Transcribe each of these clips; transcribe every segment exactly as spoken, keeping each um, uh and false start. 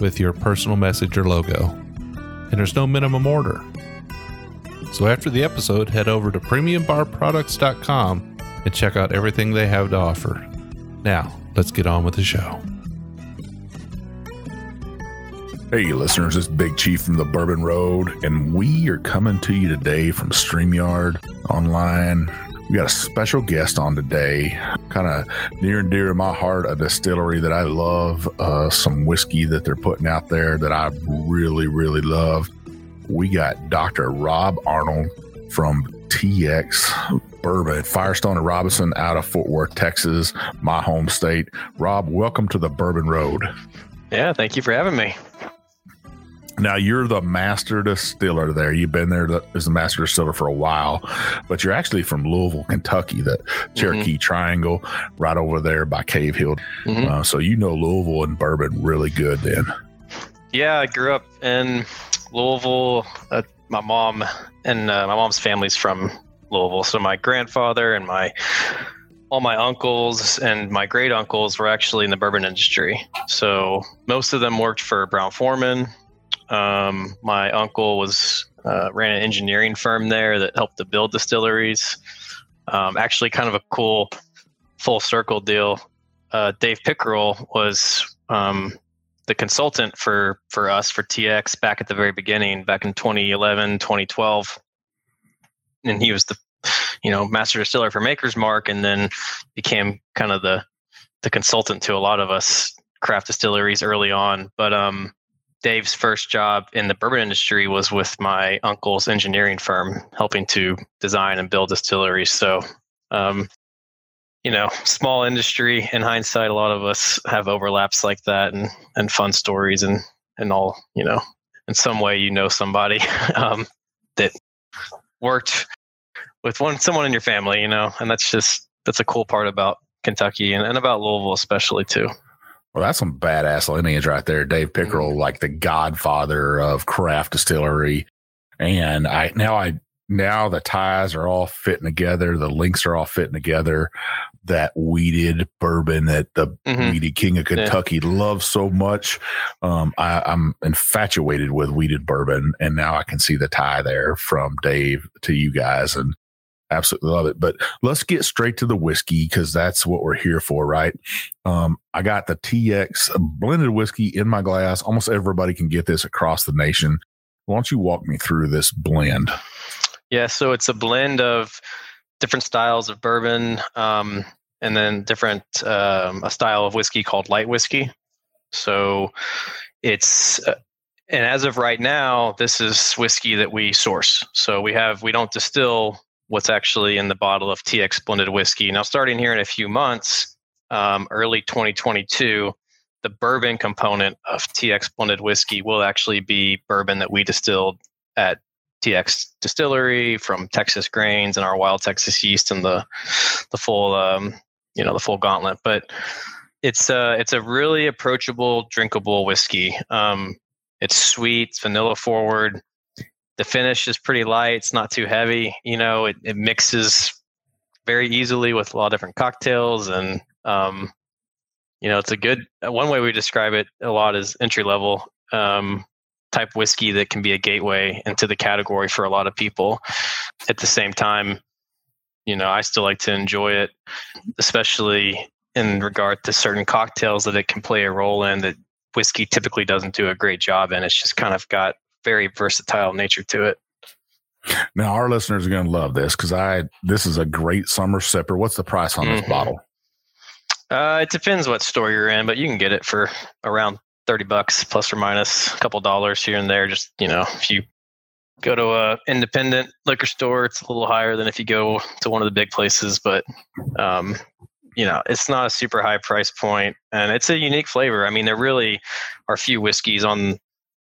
with your personal message or logo. And there's no minimum order. So after the episode, head over to premium bar products dot com and check out everything they have to offer. Now, let's get on with the show. Hey listeners, it's Big Chief from the Bourbon Road, and we are coming to you today from StreamYard online. We got a special guest on today, kind of near and dear to my heart, a distillery that I love, uh, some whiskey that they're putting out there that I really, really love. We got Doctor Rob Arnold from T X Bourbon, Firestone and Robertson out of Fort Worth, Texas, my home state. Rob, welcome to the Bourbon Road. Yeah, thank you for having me. Now, you're the master distiller there. You've been there as the master distiller for a while, but you're actually from Louisville, Kentucky, the mm-hmm. Cherokee Triangle, right over there by Cave Hill. Mm-hmm. Uh, so you know Louisville and bourbon really good then. Yeah, I grew up in Louisville. Uh, my mom and uh, my mom's family's from Louisville. So my grandfather and my all my uncles and my great uncles were actually in the bourbon industry. So most of them worked for Brown Forman. Um, my uncle was uh, ran an engineering firm there that helped to build distilleries. Um, actually, kind of a cool full circle deal. Uh, Dave Pickerell was um, the consultant for, for us, for T X, back at the very beginning, back in twenty eleven, twenty twelve. And he was the you know master distiller for Maker's Mark, and then became kind of the, the consultant to a lot of us craft distilleries early on. But um, Dave's first job in the bourbon industry was with my uncle's engineering firm, helping to design and build distilleries. So, um, you know, small industry. In hindsight, a lot of us have overlaps like that, and, and fun stories, and, and all, you know, in some way, you know, somebody um, that worked with one someone in your family, you know, and that's just, that's a cool part about Kentucky and, and about Louisville, especially too. Well, that's some badass lineage right there. Dave Pickerell, like the godfather of craft distillery. And I now I now the ties are all fitting together. The links are all fitting together. That weeded bourbon that the mm-hmm. weeded king of Kentucky yeah. loves so much. Um, I, I'm infatuated with weeded bourbon. And now I can see the tie there from Dave to you guys. And absolutely love it. But let's get straight to the whiskey, because that's what we're here for, right? Um, I got the T X blended whiskey in my glass. Almost everybody can get this across the nation. Why don't you walk me through this blend? Yeah, so it's a blend of different styles of bourbon, um, and then different um, a style of whiskey called light whiskey. So it's... Uh, and as of right now, this is whiskey that we source. So we have we don't distill what's actually in the bottle of T X blended whiskey. Now, starting here in a few months, um, early twenty twenty-two, the bourbon component of T X blended whiskey will actually be bourbon that we distilled at T X Distillery from Texas grains and our wild Texas yeast and the the full um, you know the full gauntlet. But it's uh, it's a really approachable, drinkable whiskey. Um, it's sweet, it's vanilla forward. The finish is pretty light. It's not too heavy. You know, it, it mixes very easily with a lot of different cocktails. And, um, you know, it's a good, one way we describe it a lot is entry level um, type whiskey that can be a gateway into the category for a lot of people. At the same time, you know, I still like to enjoy it, especially in regard to certain cocktails that it can play a role in that whiskey typically doesn't do a great job in. It's just kind of got very versatile nature to it. Now, our listeners are going to love this because I this is a great summer sipper. What's the price on mm-hmm. this bottle? Uh, it depends what store you're in, but you can get it for around thirty bucks, plus or minus a couple dollars here and there. Just, you know, if you go to a independent liquor store, it's a little higher than if you go to one of the big places. But, um, you know, it's not a super high price point, and it's a unique flavor. I mean, there really are few whiskeys on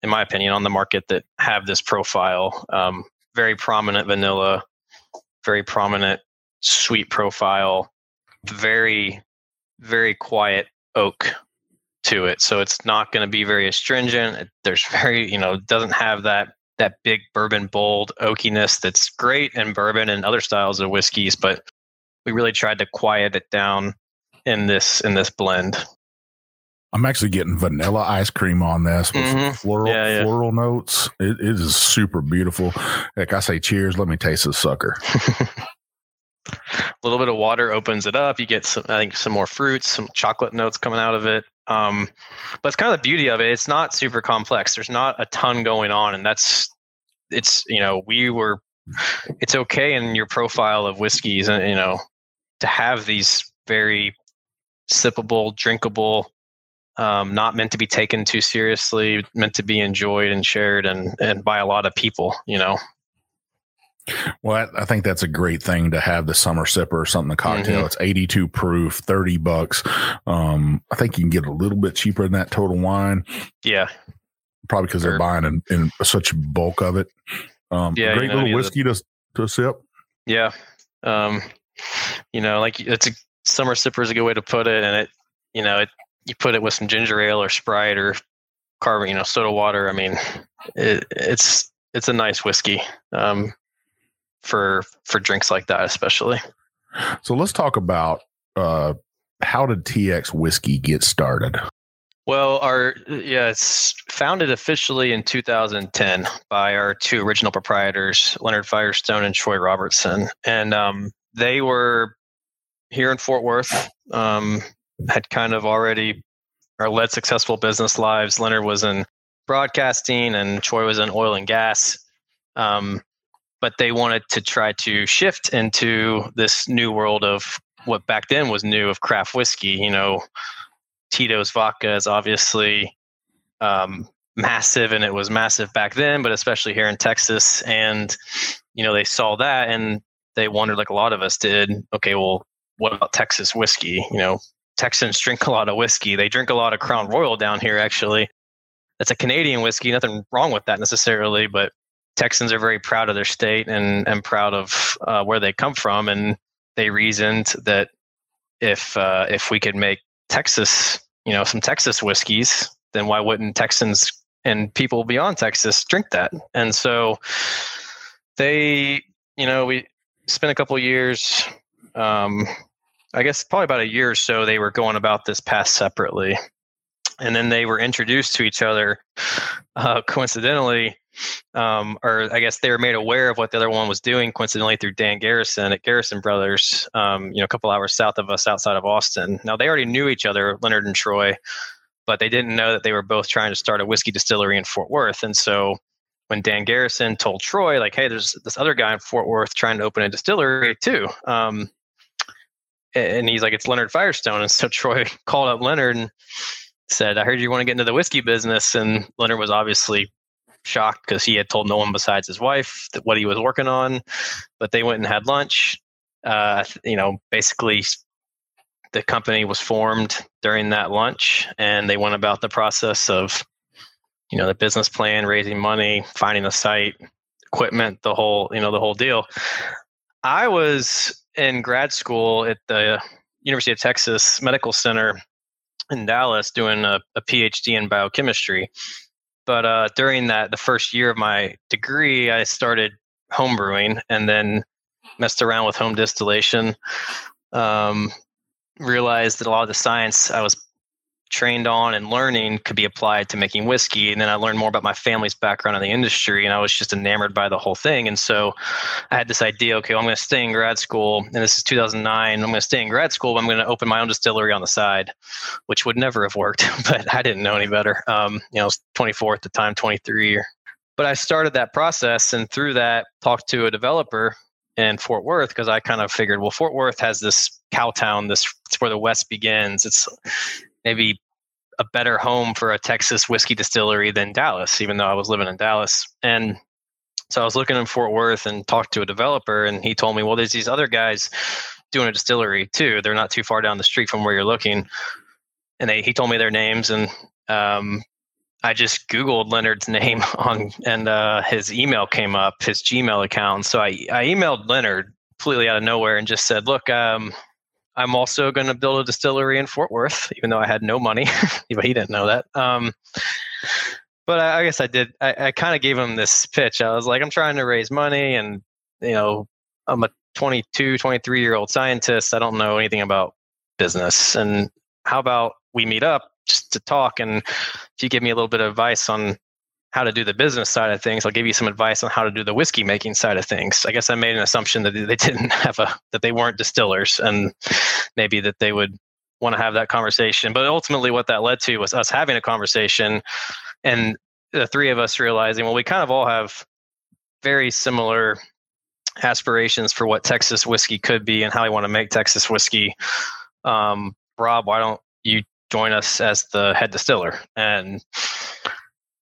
in my opinion, on the market that have this profile. Um, very prominent vanilla, very prominent sweet profile, very, very quiet oak to it. So it's not going to be very astringent. There's very, you know, doesn't have that that big bourbon bold oakiness that's great in bourbon and other styles of whiskeys, but we really tried to quiet it down in this in this blend. I'm actually getting vanilla ice cream on this with mm-hmm. floral yeah, yeah. floral notes. It, it is super beautiful. Like I say, cheers. Let me taste this sucker. A little bit of water opens it up. You get some, I think, some more fruits, some chocolate notes coming out of it. Um, but it's kind of the beauty of it. It's not super complex. There's not a ton going on, and that's it's you know we were. It's okay in your profile of whiskeys, and you know, to have these very sippable, drinkable, um, not meant to be taken too seriously, meant to be enjoyed and shared and and by a lot of people. You know. Well, I, I think that's a great thing to have the summer sipper or something, a cocktail. Mm-hmm. It's eighty-two proof, thirty bucks. Um, I think you can get a little bit cheaper than that Total Wine. Yeah. Probably because sure. they're buying in, in such bulk of it. Um, yeah, great you know, little whiskey to, to sip. Yeah. Um, you know, like it's a summer sipper is a good way to put it. And it, you know, it, you put it with some ginger ale or Sprite or carbon, you know, soda water. I mean, it, it's, it's a nice whiskey. Um, for for drinks like that, especially. So let's talk about uh, how did T X Whiskey get started? Well, our yeah, it's founded officially in two thousand ten by our two original proprietors, Leonard Firestone and Troy Robertson. And um, they were here in Fort Worth, um, had kind of already or led successful business lives. Leonard was in broadcasting and Troy was in oil and gas. Um But they wanted to try to shift into this new world of what back then was new of craft whiskey. You know, Tito's Vodka is obviously um, massive, and it was massive back then, but especially here in Texas. And, you know, they saw that and they wondered, like a lot of us did, okay, well, what about Texas whiskey? You know, Texans drink a lot of whiskey. They drink a lot of Crown Royal down here, actually. That's a Canadian whiskey. Nothing wrong with that necessarily, but Texans are very proud of their state and, and proud of uh, where they come from. And they reasoned that if uh, if we could make Texas, you know, some Texas whiskeys, then why wouldn't Texans and people beyond Texas drink that? And so they, you know, we spent a couple of years, um, I guess probably about a year or so, they were going about this path separately. And then they were introduced to each other uh, coincidentally. Um, or I guess they were made aware of what the other one was doing coincidentally through Dan Garrison at Garrison Brothers, um, you know, a couple hours south of us outside of Austin. Now they already knew each other, Leonard and Troy, but they didn't know that they were both trying to start a whiskey distillery in Fort Worth. And so when Dan Garrison told Troy, like, hey, there's this other guy in Fort Worth trying to open a distillery too. Um, and he's like, it's Leonard Firestone. And so Troy called up Leonard and said, I heard you want to get into the whiskey business. And Leonard was obviously shocked because he had told no one besides his wife that what he was working on, but they went and had lunch. Uh, you know, basically the company was formed during that lunch, and they went about the process of, you know, the business plan, raising money, finding a site, equipment, the whole, you know, the whole deal. I was in grad school at the University of Texas Medical Center in Dallas doing a, a PhD in biochemistry. But uh, during that, the first year of my degree, I started homebrewing and then messed around with home distillation. Um, realized that a lot of the science I was trained on and learning could be applied to making whiskey. And then I learned more about my family's background in the industry, and I was just enamored by the whole thing. And so I had this idea, okay, well, I'm going to stay in grad school. And this is two thousand nine. I'm going to stay in grad school, but I'm going to open my own distillery on the side, which would never have worked, but I didn't know any better. Um, you know, I was twenty-four at the time, twenty-three. But I started that process, and through that, talked to a developer in Fort Worth, because I kind of figured, well, Fort Worth has this cow town, this, it's where the West begins. It's maybe a better home for a Texas whiskey distillery than Dallas, even though I was living in Dallas. And so I was looking in Fort Worth and talked to a developer, and he told me, well, there's these other guys doing a distillery too. They're not too far down the street from where you're looking. And they, he told me their names, and um, I just Googled Leonard's name on, and uh, his email came up, his Gmail account. So I, I emailed Leonard completely out of nowhere and just said, look, um, I'm also going to build a distillery in Fort Worth, even though I had no money, but he didn't know that. Um, but I, I guess I did. I, I kind of gave him this pitch. I was like, I'm trying to raise money and, you know, I'm a twenty-two, twenty-three year old scientist. I don't know anything about business. And how about we meet up just to talk, and if you give me a little bit of advice on how to do the business side of things, I'll give you some advice on how to do the whiskey making side of things. I guess I made an assumption that they didn't have a, that they weren't distillers, and maybe that they would want to have that conversation. But ultimately what that led to was us having a conversation and the three of us realizing, well, we kind of all have very similar aspirations for what Texas whiskey could be and how we want to make Texas whiskey. Um, Rob, why don't you join us as the head distiller? And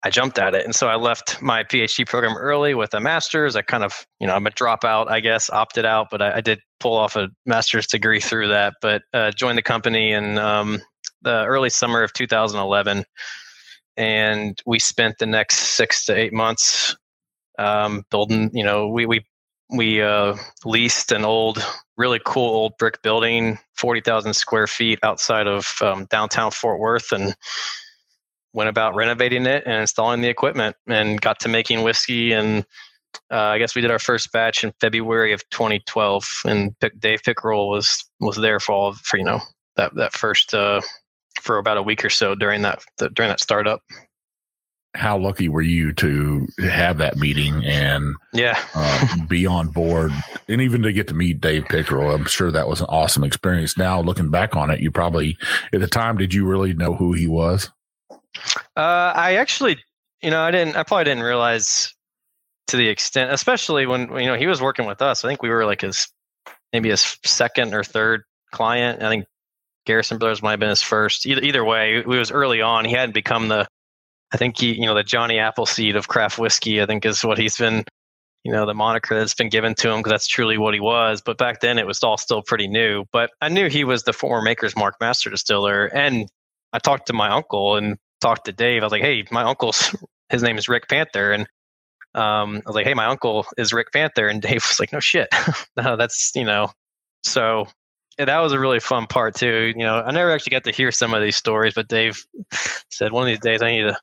I jumped at it. And so I left my PhD program early with a master's. I kind of, you know, I'm a dropout, I guess, opted out, but I, I did pull off a master's degree through that, but uh, joined the company in um, the early summer of two thousand eleven. And we spent the next six to eight months um, building, you know, we, we, we uh, leased an old, really cool old brick building, forty thousand square feet outside of um, downtown Fort Worth, and went about renovating it and installing the equipment and got to making whiskey. And uh, I guess we did our first batch in February of twenty twelve, and P- Dave Pickerell was, was there for all of, for, you know, that, that first, uh, for about a week or so during that, the, during that startup. How lucky were you to have that meeting and yeah. uh, be on board, and even to get to meet Dave Pickerell? I'm sure that was an awesome experience. Now, looking back on it, you probably, at the time, did you really know who he was? Uh, I actually, you know, I didn't, I probably didn't realize to the extent, especially when, you know, he was working with us. I think we were like his, maybe his second or third client. I think Garrison Brothers might've been his first. Either, either way, it was early on. He hadn't become the, I think he, you know, the Johnny Appleseed of craft whiskey, I think is what he's been, you know, the moniker that's been given to him, because that's truly what he was. But back then it was all still pretty new. But I knew he was the former Maker's Mark master distiller. And I talked to my uncle and talked to Dave. I was like, hey, my uncle's, his name is Rick Panther. And um, I was like, hey, my uncle is Rick Panther. And Dave was like, no shit. No, that's, you know, so yeah, that was a really fun part too. You know, I never actually got to hear some of these stories, but Dave said one of these days I need to,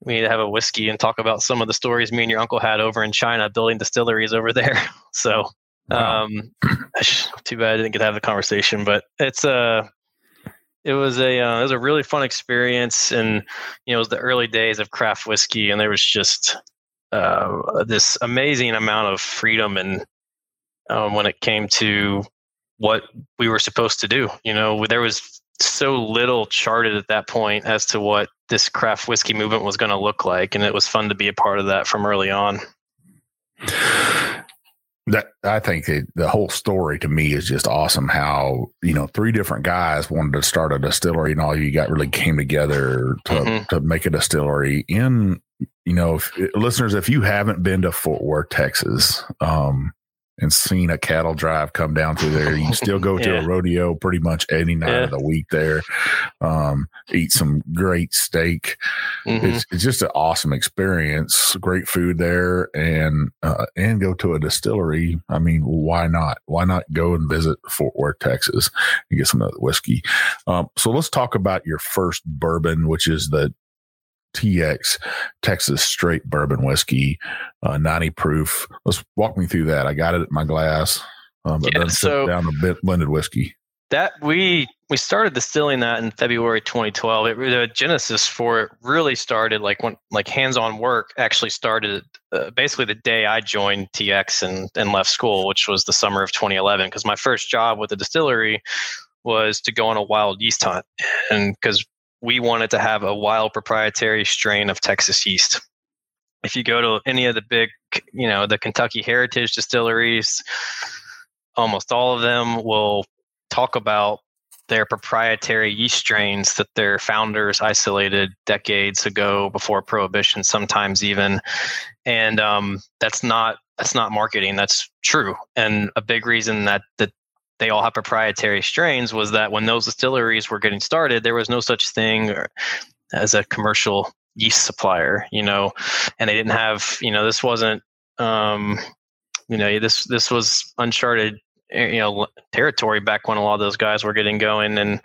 we need to have a whiskey and talk about some of the stories me and your uncle had over in China building distilleries over there. So, wow. um, too bad I didn't get to have the conversation, but it's a, it was a, uh, it was a really fun experience. And, you know, it was the early days of craft whiskey, and there was just uh, this amazing amount of freedom. And um, when it came to what we were supposed to do, you know, there was so little charted at that point as to what this craft whiskey movement was going to look like, and it was fun to be a part of that from early on. That I think it, the whole story to me is just awesome. How, you know, three different guys wanted to start a distillery, and all you got really came together to mm-hmm. to make a distillery in. You know, if, listeners, if you haven't been to Fort Worth, Texas, um, and seen a cattle drive come down through there. You still go yeah. to a rodeo pretty much any night yeah. of the week there, um, eat some great steak. Mm-hmm. It's, it's just an awesome experience, great food there, and, uh, and go to a distillery. I mean, why not? Why not go and visit Fort Worth, Texas and get some of the whiskey? Um, so let's talk about your first bourbon, which is the T X Texas Straight Bourbon Whiskey, uh, ninety proof. Let's walk me through that. I got it at my glass, um, but yeah, then so down a blended whiskey. That we we started distilling that in February twenty twelve. It, the genesis for it really started like when like hands-on work actually started uh, basically the day I joined T X and and left school, which was the summer of twenty eleven. Because my first job with the distillery was to go on a wild yeast hunt, and because we wanted to have a wild proprietary strain of Texas yeast. If you go to any of the big, you know, the Kentucky heritage distilleries, almost all of them will talk about their proprietary yeast strains that their founders isolated decades ago before Prohibition, sometimes even. And um, that's not, that's not marketing. That's true. And a big reason that the they all have proprietary strains was that when those distilleries were getting started, there was no such thing as a commercial yeast supplier, you know, and they didn't have, you know, this wasn't, um, you know, this, this was uncharted, you know, territory back when a lot of those guys were getting going, and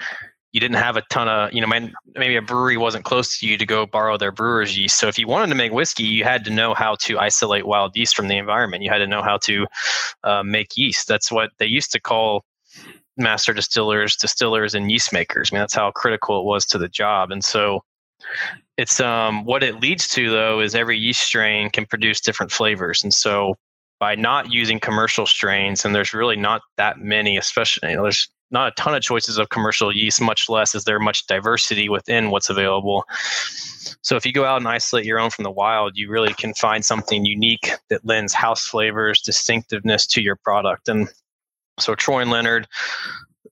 you didn't have a ton of, you know, maybe a brewery wasn't close to you to go borrow their brewer's yeast. So if you wanted to make whiskey, you had to know how to isolate wild yeast from the environment. You had to know how to uh, make yeast. That's what they used to call master distillers, distillers, and yeast makers. I mean, that's how critical it was to the job. And so it's um, what it leads to, though, is every yeast strain can produce different flavors. And so by not using commercial strains, and there's really not that many, especially, you know, there's not a ton of choices of commercial yeast, much less is there much diversity within what's available. So if you go out and isolate your own from the wild, you really can find something unique that lends house flavors, distinctiveness to your product. And so Troy and Leonard,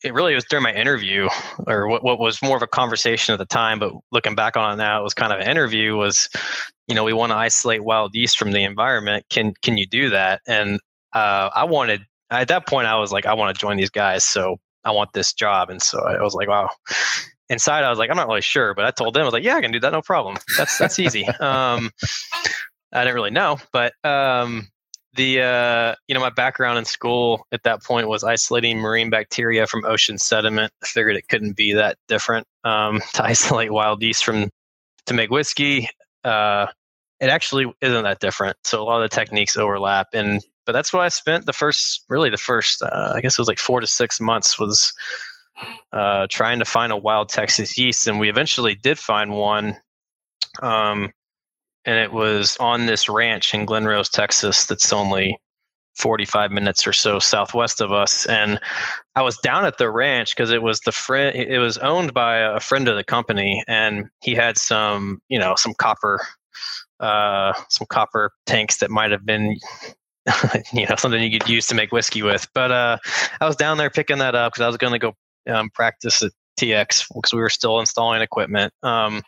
it really was during my interview, or what, what was more of a conversation at the time, but looking back on it now, it was kind of an interview, was, you know, we want to isolate wild yeast from the environment. Can, can you do that? And uh, I wanted, at that point I was like, I want to join these guys. So I want this job. And so I was like, wow. Inside, I was like, I'm not really sure, but I told them, I was like, yeah, I can do that. No problem. That's, that's easy. um, I didn't really know, but, um, the, uh, you know, my background in school at that point was isolating marine bacteria from ocean sediment. I figured it couldn't be that different, um, to isolate wild yeast from, to make whiskey. Uh, it actually isn't that different. So a lot of the techniques overlap, and but that's what I spent the first, really the first, uh, I guess it was like four to six months was uh, trying to find a wild Texas yeast. And we eventually did find one. Um, and it was on this ranch in Glen Rose, Texas, that's only forty-five minutes or so southwest of us. And I was down at the ranch because it was the friend, it was owned by a friend of the company, and he had some, you know, some copper, uh, some copper tanks that might've been, you know, something you could use to make whiskey with. But uh, I was down there picking that up because I was going to go um, practice at T X because we were still installing equipment. Um,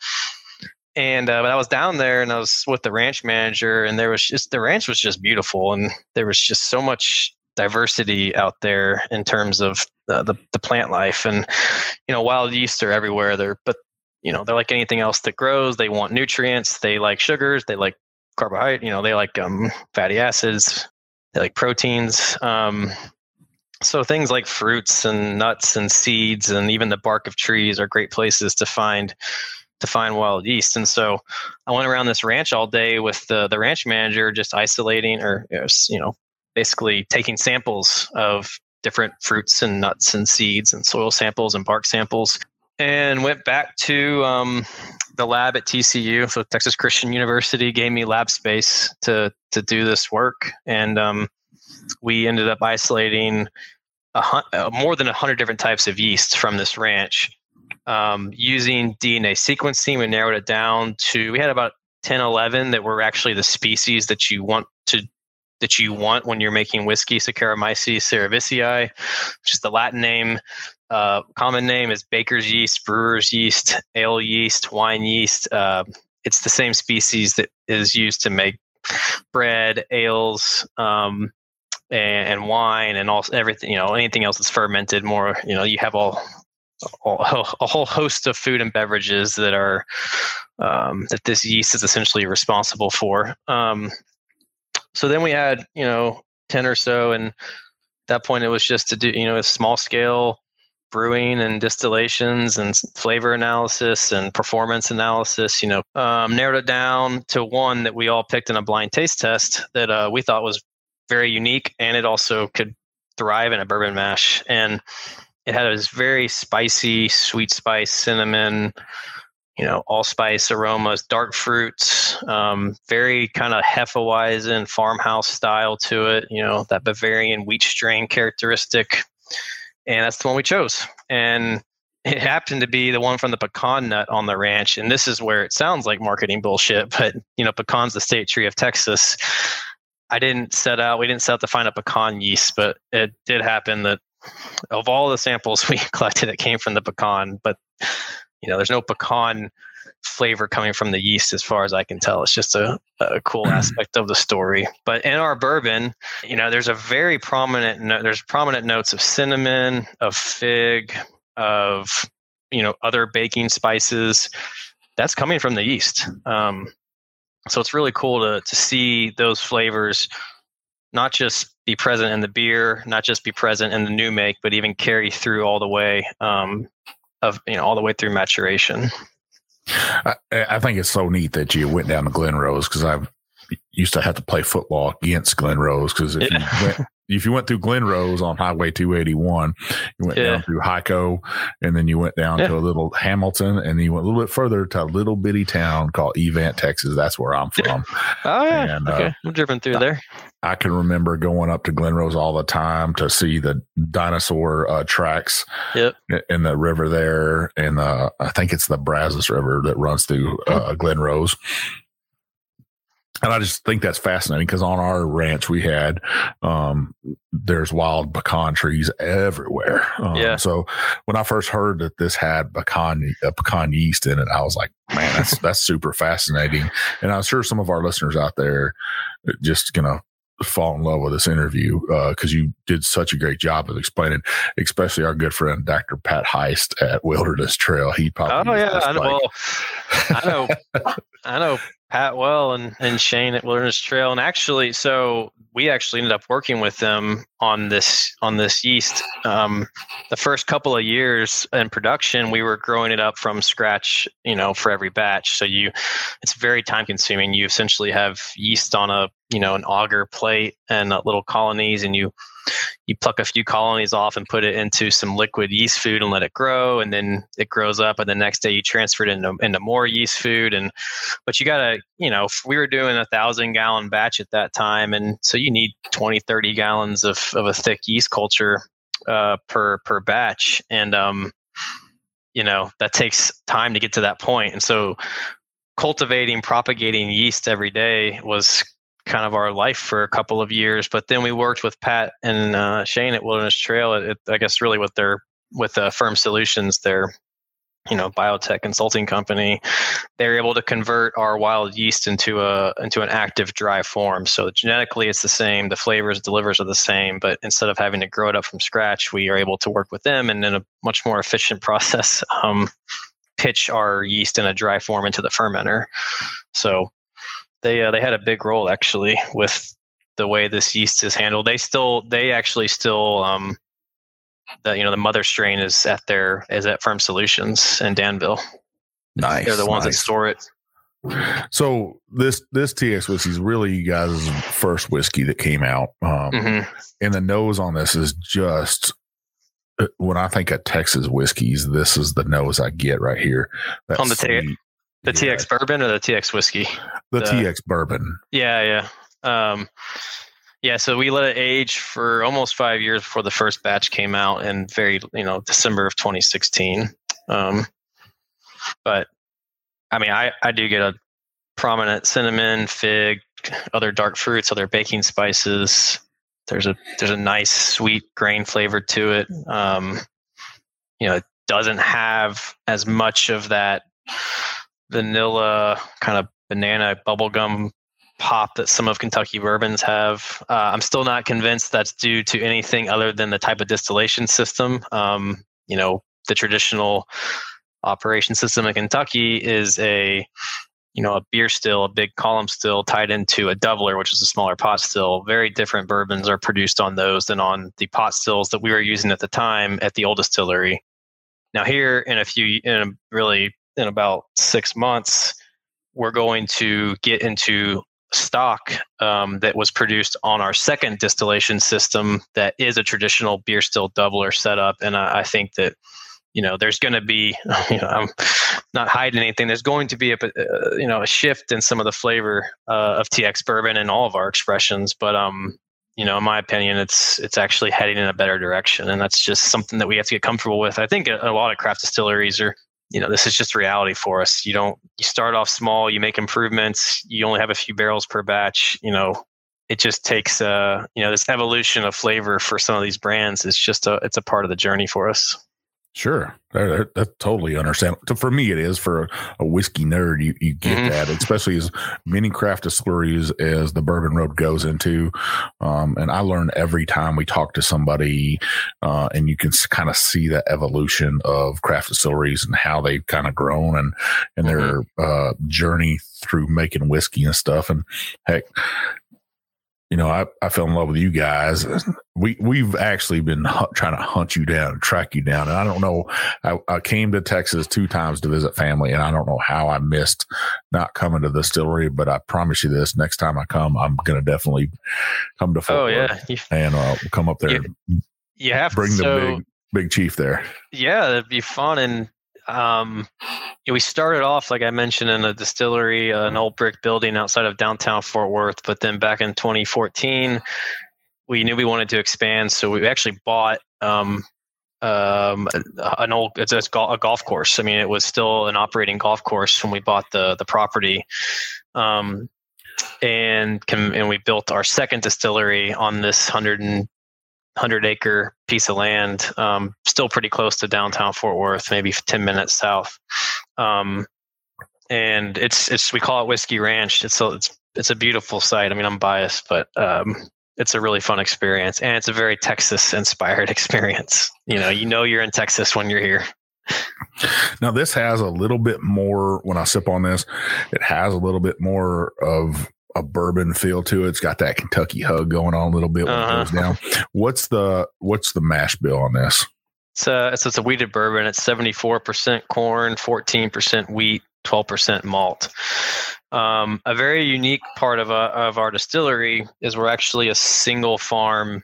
and uh, but I was down there and I was with the ranch manager, and there was just, the ranch was just beautiful, and there was just so much diversity out there in terms of uh, the the plant life. And you know, wild yeast are everywhere. They're but you know, they're like anything else that grows. They want nutrients. They like sugars. They like carbohydrate, you know, they like um, fatty acids, they like proteins. Um, so things like fruits and nuts and seeds and even the bark of trees are great places to find to find wild yeast. And so I went around this ranch all day with the the ranch manager, just isolating or, you know, basically taking samples of different fruits and nuts and seeds and soil samples and bark samples. And went back to um, the lab at T C U, so Texas Christian University gave me lab space to to do this work, and um, we ended up isolating a hun- uh, more than a hundred different types of yeast from this ranch um, using D N A sequencing. We narrowed it down to, we had about ten, eleven that were actually the species that you want to that you want when you're making whiskey. Saccharomyces cerevisiae, which is the Latin name. Uh, common name is baker's yeast, brewer's yeast, ale yeast, wine yeast. Uh, it's the same species that is used to make bread, ales, um, and, and wine, and all everything. You know, anything else that's fermented. More, you know, you have all, all a whole host of food and beverages that are um, that this yeast is essentially responsible for. Um, so then we had, you know, ten or so, and at that point it was just to do, you know, a small scale brewing and distillations and flavor analysis and performance analysis, you know, um, narrowed it down to one that we all picked in a blind taste test that uh, we thought was very unique, and it also could thrive in a bourbon mash. And it had this very spicy, sweet spice, cinnamon, you know, allspice aromas, dark fruits, um, very kind of Hefeweizen farmhouse style to it, you know, that Bavarian wheat strain characteristic. And that's the one we chose. And it happened to be the one from the pecan nut on the ranch. And this is where it sounds like marketing bullshit, but, you know, pecan's the state tree of Texas. I didn't set out, we didn't set out to find a pecan yeast, but it did happen that of all the samples we collected, it came from the pecan. But, you know, there's no pecan flavor coming from the yeast as far as I can tell. It's just a, a cool aspect of the story. But in our bourbon, you know, there's a very prominent, no, there's prominent notes of cinnamon, of fig, of, you know, other baking spices. that's coming from the yeast. Um, so it's really cool to to see those flavors not just be present in the beer, not just be present in the new make, but even carry through all the way um, of you know all the way through maturation. I, I think it's so neat that you went down to Glen Rose, because I used to have to play football against Glen Rose, because if, yeah. if you went through Glen Rose on Highway two eighty-one, you went yeah. down through Hico, and then you went down yeah. to a little Hamilton, and then you went a little bit further to a little bitty town called Evant, Texas. That's where I'm from. Oh, yeah. And, okay. Uh, I'm driven through I, there. I can remember going up to Glen Rose all the time to see the dinosaur uh, tracks yep. in the river there. And the, I think it's the Brazos River that runs through uh, Glen Rose. And I just think that's fascinating, because on our ranch we had, um, there's wild pecan trees everywhere. Um, yeah. So when I first heard that this had pecan uh, pecan yeast in it, I was like, man, that's that's super fascinating. And I'm sure some of our listeners out there just gonna fall in love with this interview, because uh, you did such a great job of explaining, especially our good friend Doctor Pat Heist at Wilderness Trail. He probably oh yeah, I know, well, I know, I know Pat well, and and Shane at Wilderness Trail, and actually, so we actually ended up working with them on this on this yeast. Um, the first couple of years in production, we were growing it up from scratch, you know, for every batch. So you, it's very time consuming. You essentially have yeast on a you know, an auger plate and uh, little colonies, and you, you pluck a few colonies off and put it into some liquid yeast food and let it grow. And then it grows up, and the next day you transfer it into, into more yeast food. And, but you gotta, you know, we were doing a thousand gallon batch at that time. And so you need twenty, thirty gallons of, of a thick yeast culture, uh, per, per batch. And, um, you know, that takes time to get to that point. And so cultivating, propagating yeast every day was kind of our life for a couple of years. But then we worked with Pat and uh, Shane at Wilderness Trail, at, at, I guess really with their with uh, Firm Solutions, their you know biotech consulting company. They're able to convert our wild yeast into a into an active dry form. So genetically it's the same, the flavors, delivers are the same, but instead of having to grow it up from scratch, we are able to work with them and in a much more efficient process, um, pitch our yeast in a dry form into the fermenter. So They uh, they had a big role actually with the way this yeast is handled. They still they actually still um the you know the mother strain is at their is at Firm Solutions in Danville. Nice, they're the ones nice. that store it. So this this T X whiskey is really you guys' first whiskey that came out, um, mm-hmm. and the nose on this is just. When I think of Texas whiskeys, this is the nose I get right here. That's on the ticket. The yeah. T X bourbon or the T X whiskey? The, the T X bourbon. Yeah, yeah. Um, yeah, so we let it age for almost five years before the first batch came out in very, you know, December of twenty sixteen. Um, but, I mean, I, I do get a prominent cinnamon, fig, other dark fruits, other baking spices. There's a there's a nice sweet grain flavor to it. Um, you know, it doesn't have as much of that vanilla, kind of banana bubblegum pop that some of Kentucky bourbons have. Uh, I'm still not convinced that's due to anything other than the type of distillation system. Um, you know, the traditional operation system in Kentucky is a, you know, a beer still, a big column still tied into a doubler, which is a smaller pot still. Very different bourbons are produced on those than on the pot stills that we were using at the time at the old distillery. Now here in a few, in a really in about six months, we're going to get into stock um, that was produced on our second distillation system that is a traditional beer still doubler setup. And I, I think that, you know, there's going to be, you know, I'm not hiding anything. There's going to be a, uh, you know, a shift in some of the flavor uh, of T X bourbon and all of our expressions. But, um, you know, in my opinion, it's it's actually heading in a better direction. And that's just something that we have to get comfortable with. I think a, a lot of craft distilleries are, you know, this is just reality for us. You don't, you start off small, you make improvements, you only have a few barrels per batch. You know, it just takes, uh, you know, this evolution of flavor for some of these brands is just a, it's a part of the journey for us. Sure. That, that's totally understandable. For me, it is. For a whiskey nerd, you, you get mm-hmm. that, especially as many craft distilleries as the Bourbon Road goes into. Um, and I learn every time we talk to somebody, uh, and you can kind of see the evolution of craft distilleries and how they've kind of grown and, and mm-hmm. their journey through making whiskey and stuff. And heck, you know, I, I fell in love with you guys. We, we've actually been hunt, trying to hunt you down, track you down. And I don't know, I, I came to Texas two times to visit family, and I don't know how I missed not coming to the distillery, but I promise you this, next time I come, I'm going to definitely come to Fort Worth. Oh, yeah. And uh, come up there. You, you have bring to. Bring the so, big, big chief there. Yeah, that'd be fun. And um, we started off, like I mentioned, in a distillery, uh, an old brick building outside of downtown Fort Worth. But then back in twenty fourteen, we knew we wanted to expand. So we actually bought um, um, an old, it's a golf course. I mean, it was still an operating golf course when we bought the the property. Um, and can, and we built our second distillery on this one hundred and hundred acre piece of land, um, still pretty close to downtown Fort Worth, maybe ten minutes south. Um, and it's, it's, we call it Whiskey Ranch. It's a, it's, it's a beautiful site. I mean, I'm biased, but, um, it's a really fun experience, and it's a very Texas inspired experience. You know, you know, you're in Texas when you're here. Now this has a little bit more, when I sip on this, it has a little bit more of a bourbon feel to it. It's got that Kentucky hug going on a little bit when uh-huh. it goes down. What's the what's the mash bill on this? It's a, it's, it's a wheated bourbon. It's seventy-four percent corn, fourteen percent wheat, twelve percent malt. Um, a very unique part of a, of our distillery is we're actually a single farm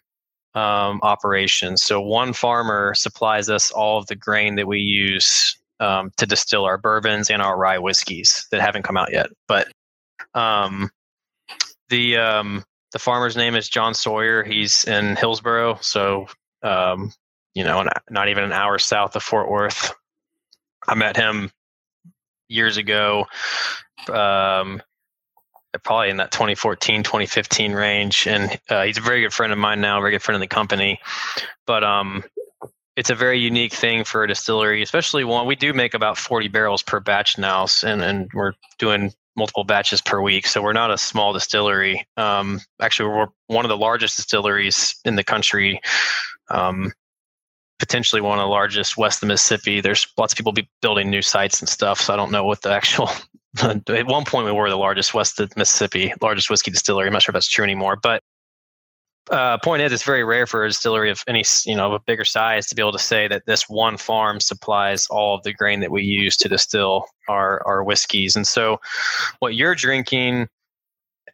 um, operation. So one farmer supplies us all of the grain that we use um, to distill our bourbons and our rye whiskeys that haven't come out yet. But um, The um, the farmer's name is John Sawyer. He's in Hillsboro, so um, you know, not even an hour south of Fort Worth. I met him years ago, um, probably in that twenty fourteen, twenty fifteen range, and uh, he's a very good friend of mine now, a very good friend of the company. But um, it's a very unique thing for a distillery, especially one we do make about forty barrels per batch now, and and we're doing multiple batches per week. So we're not a small distillery. Um, actually, we're one of the largest distilleries in the country, um, potentially one of the largest west of the Mississippi. There's lots of people be building new sites and stuff. So I don't know what the actual, at one point we were the largest west of Mississippi, largest whiskey distillery. I'm not sure if that's true anymore, but uh, point is, it's very rare for a distillery of any, you know, of a bigger size to be able to say that this one farm supplies all of the grain that we use to distill our, our whiskeys. And so what you're drinking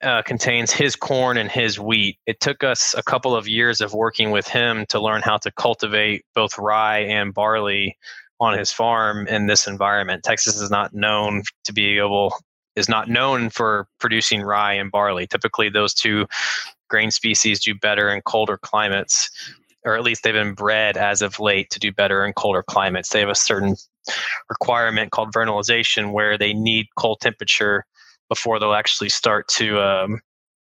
uh, contains his corn and his wheat. It took us a couple of years of working with him to learn how to cultivate both rye and barley on his farm in this environment. Texas is not known to be able, is not known for producing rye and barley. Typically those two grain species do better in colder climates, or at least they've been bred as of late to do better in colder climates. They have a certain requirement called vernalization, where they need cold temperature before they'll actually start to um,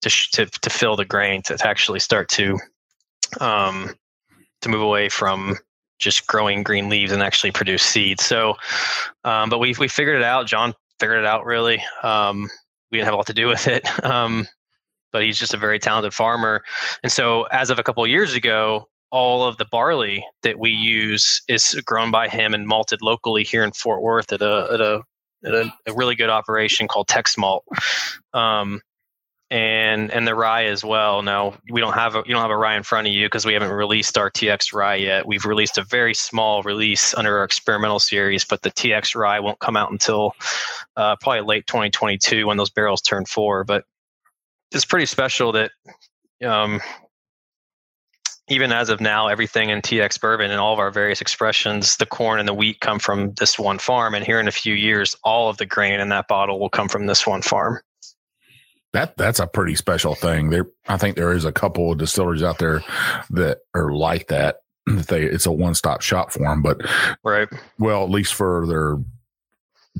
to, to to fill the grain, to, to actually start to um, to move away from just growing green leaves and actually produce seed. So, um, but we we figured it out. John figured it out. Really, um, we didn't have a lot to do with it. Um, But he's just a very talented farmer. And so as of a couple of years ago, all of the barley that we use is grown by him and malted locally here in Fort Worth at a at a, at a, a really good operation called Tex Malt. Um, and and the rye as well. Now, we don't have a, you don't have a rye in front of you because we haven't released our T X rye yet. We've released a very small release under our experimental series, but the T X rye won't come out until uh, probably late twenty twenty-two when those barrels turn four. But it's pretty special that um, even as of now, everything in T X Bourbon and all of our various expressions, the corn and the wheat come from this one farm. And here in a few years, all of the grain in that bottle will come from this one farm. That that's a pretty special thing. There, I think there is a couple of distilleries out there that are like that. They, it's a one-stop shop for them, but right. Well, at least for their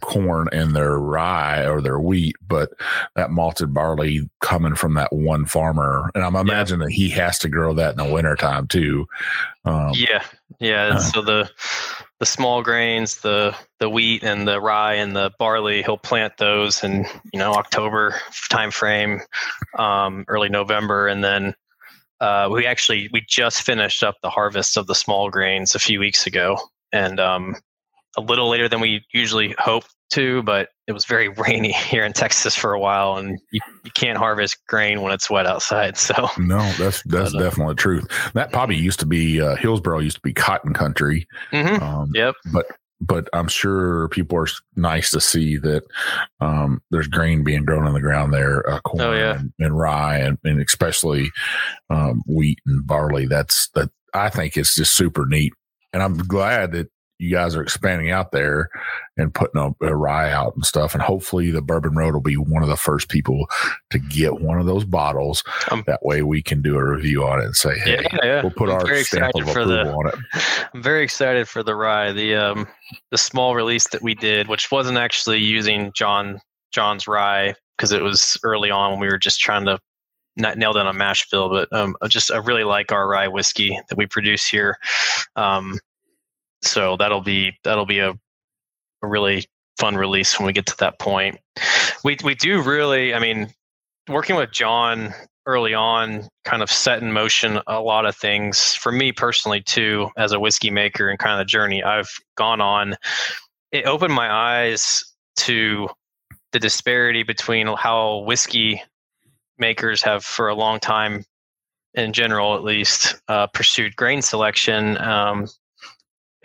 corn and their rye or their wheat, but that malted barley coming from that one farmer, and I'm imagining yeah. that he has to grow that in the wintertime too. Um, yeah, yeah. Uh, so the the small grains, the the wheat and the rye and the barley, he'll plant those in, you know, October timeframe, um, early November, and then uh, we actually we just finished up the harvest of the small grains a few weeks ago, and um, a little later than we usually hope to, but it was very rainy here in Texas for a while, and you, you can't harvest grain when it's wet outside. So no, that's that's but, uh, definitely the truth. That probably used to be uh, Hillsboro used to be cotton country. Mm-hmm. Um, yep. But but I'm sure people are nice to see that um, there's grain being grown on the ground there, uh, corn oh, yeah. and, and rye, and, and especially um, wheat and barley. That's that. I think it's just super neat, and I'm glad that you guys are expanding out there and putting a, a rye out and stuff. And hopefully the Bourbon Road will be one of the first people to get one of those bottles. Um, that way we can do a review on it and say, hey, yeah, yeah. we'll put I'm our stamp of approval the, on it. I'm very excited for the rye. The, um, the small release that we did, which wasn't actually using John, John's rye, because it was early on when we were just trying to not nail down a mash bill, but um, just, I really like our rye whiskey that we produce here. Um, So that'll be that'll be a, a really fun release when we get to that point. We we do really, I mean, working with John early on kind of set in motion a lot of things for me personally too, as a whiskey maker, and kind of the journey I've gone on. It opened my eyes to the disparity between how whiskey makers have for a long time, in general at least, uh, pursued grain selection. Um,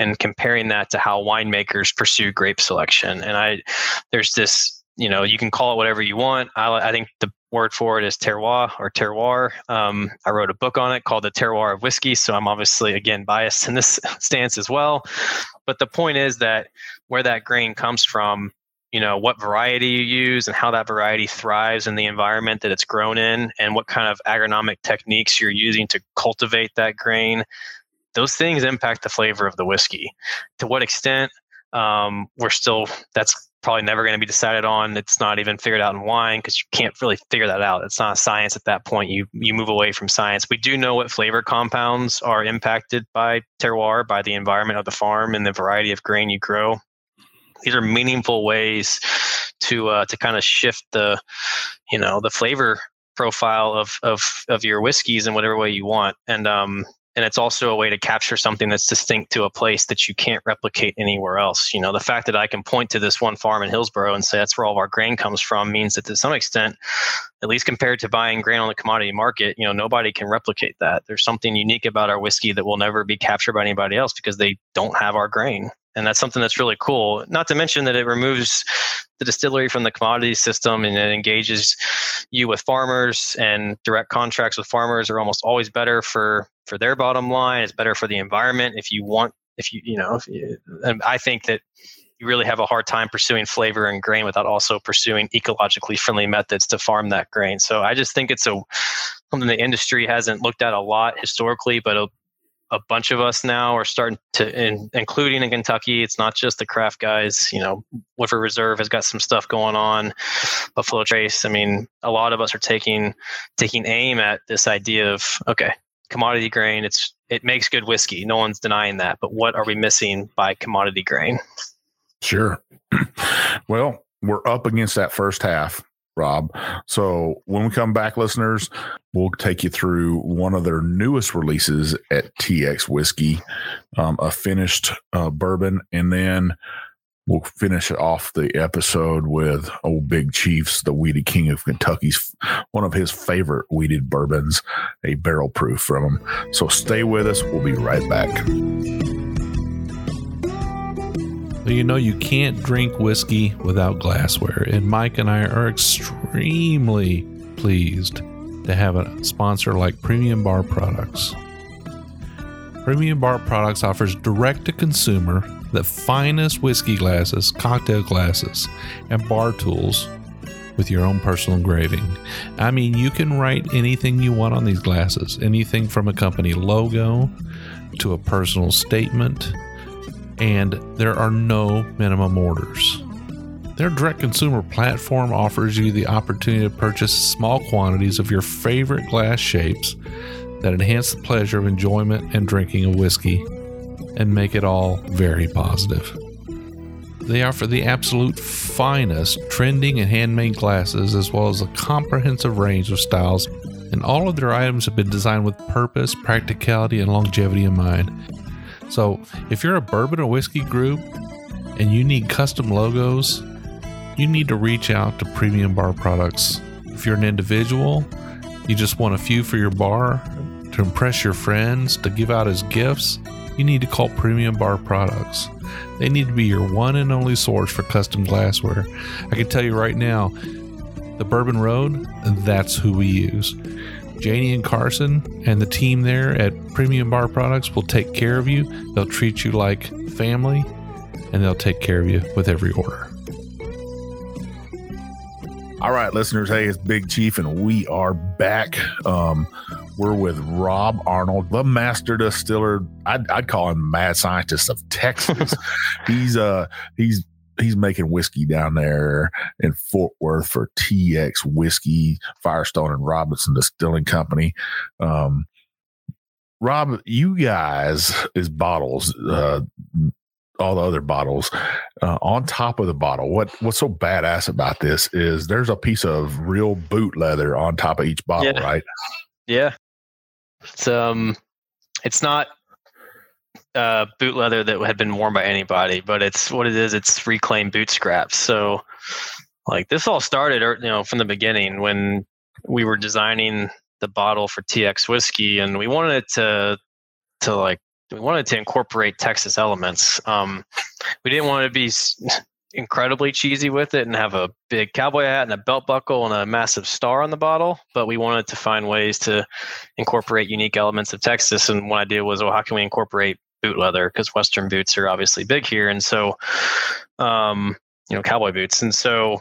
And comparing that to how winemakers pursue grape selection. And I, there's this, you know, you can call it whatever you want. I, I think the word for it is terroir or terroir. Um, I wrote a book on it called The Terroir of Whiskey. So I'm obviously, again, biased in this stance as well. But the point is that where that grain comes from, you know, what variety you use and how that variety thrives in the environment that it's grown in, and what kind of agronomic techniques you're using to cultivate that grain. Those things impact the flavor of the whiskey. To what extent, um, we're still, that's probably never going to be decided on. It's not even figured out in wine, because you can't really figure that out. It's not science at that point. You you move away from science. We do know what flavor compounds are impacted by terroir, by the environment of the farm and the variety of grain you grow. These are meaningful ways to uh, to kind of shift the, you know, the flavor profile of of of your whiskeys in whatever way you want. And um And it's also a way to capture something that's distinct to a place that you can't replicate anywhere else. You know, the fact that I can point to this one farm in Hillsboro and say that's where all of our grain comes from means that, to some extent, at least compared to buying grain on the commodity market, you know, nobody can replicate that. There's something unique about our whiskey that will never be captured by anybody else, because they don't have our grain. And that's something that's really cool. Not to mention that it removes the distillery from the commodity system, and it engages you with farmers, and direct contracts with farmers are almost always better for, for their bottom line. It's better for the environment. If you want, if you, you know, if you, and I think that you really have a hard time pursuing flavor and grain without also pursuing ecologically friendly methods to farm that grain. So I just think it's a, something the industry hasn't looked at a lot historically, but a, a bunch of us now are starting to, in, including in Kentucky. It's not just the craft guys. You know, Woodford Reserve has got some stuff going on. Buffalo Trace. I mean, a lot of us are taking taking aim at this idea of, okay, commodity grain. It's it makes good whiskey. No one's denying that. But what are we missing by commodity grain? Sure. Well, we're up against that first half, Rob. So when we come back, listeners, we'll take you through one of their newest releases at T X Whiskey, um, a finished uh, bourbon, and then we'll finish off the episode with Old Big Chiefs, the Weeded King of Kentucky's, one of his favorite weeded bourbons, a barrel proof from him. So stay with us. We'll be right back. You know, you can't drink whiskey without glassware, and Mike and I are extremely pleased to have a sponsor like Premium Bar Products. Premium Bar Products offers direct-to-consumer the finest whiskey glasses, cocktail glasses, and bar tools with your own personal engraving. I mean, you can write anything you want on these glasses, anything from a company logo to a personal statement. And there are no minimum orders. Their direct consumer platform offers you the opportunity to purchase small quantities of your favorite glass shapes that enhance the pleasure of enjoyment and drinking of whiskey and make it all very positive. They offer the absolute finest trending and handmade glasses, as well as a comprehensive range of styles, and all of their items have been designed with purpose, practicality, and longevity in mind. So if you're a bourbon or whiskey group and you need custom logos, you need to reach out to Premium Bar Products. If you're an individual, you just want a few for your bar, to impress your friends, to give out as gifts, you need to call Premium Bar Products. They need to be your one and only source for custom glassware. I can tell you right now, the Bourbon Road, that's who we use. Janie and Carson and the team there at Premium Bar Products will take care of you. They'll treat you like family, and they'll take care of you with every order. All right, listeners, hey, it's Big Chief, and we are back. Um, we're with Rob Arnold, the master distiller. I'd, I'd call him mad scientist of Texas. he's uh, he's he's making whiskey down there in Fort Worth for T X Whiskey, Firestone and Robertson Distilling Company. Um, Rob, you guys, is bottles, uh, all the other bottles, uh, on top of the bottle. What what's so badass about this is there's a piece of real boot leather on top of each bottle, yeah. right? Yeah. It's, um, it's not uh, boot leather that had been worn by anybody, but it's what it is. It's reclaimed boot scraps. So, like, this all started, you know, from the beginning when we were designing the bottle for T X Whiskey, and we wanted it to to like. We wanted to incorporate Texas elements. Um, we didn't want to be incredibly cheesy with it and have a big cowboy hat and a belt buckle and a massive star on the bottle, but we wanted to find ways to incorporate unique elements of Texas. And one idea was, well, how can we incorporate boot leather? Because Western boots are obviously big here. And so, um, you know, cowboy boots. And so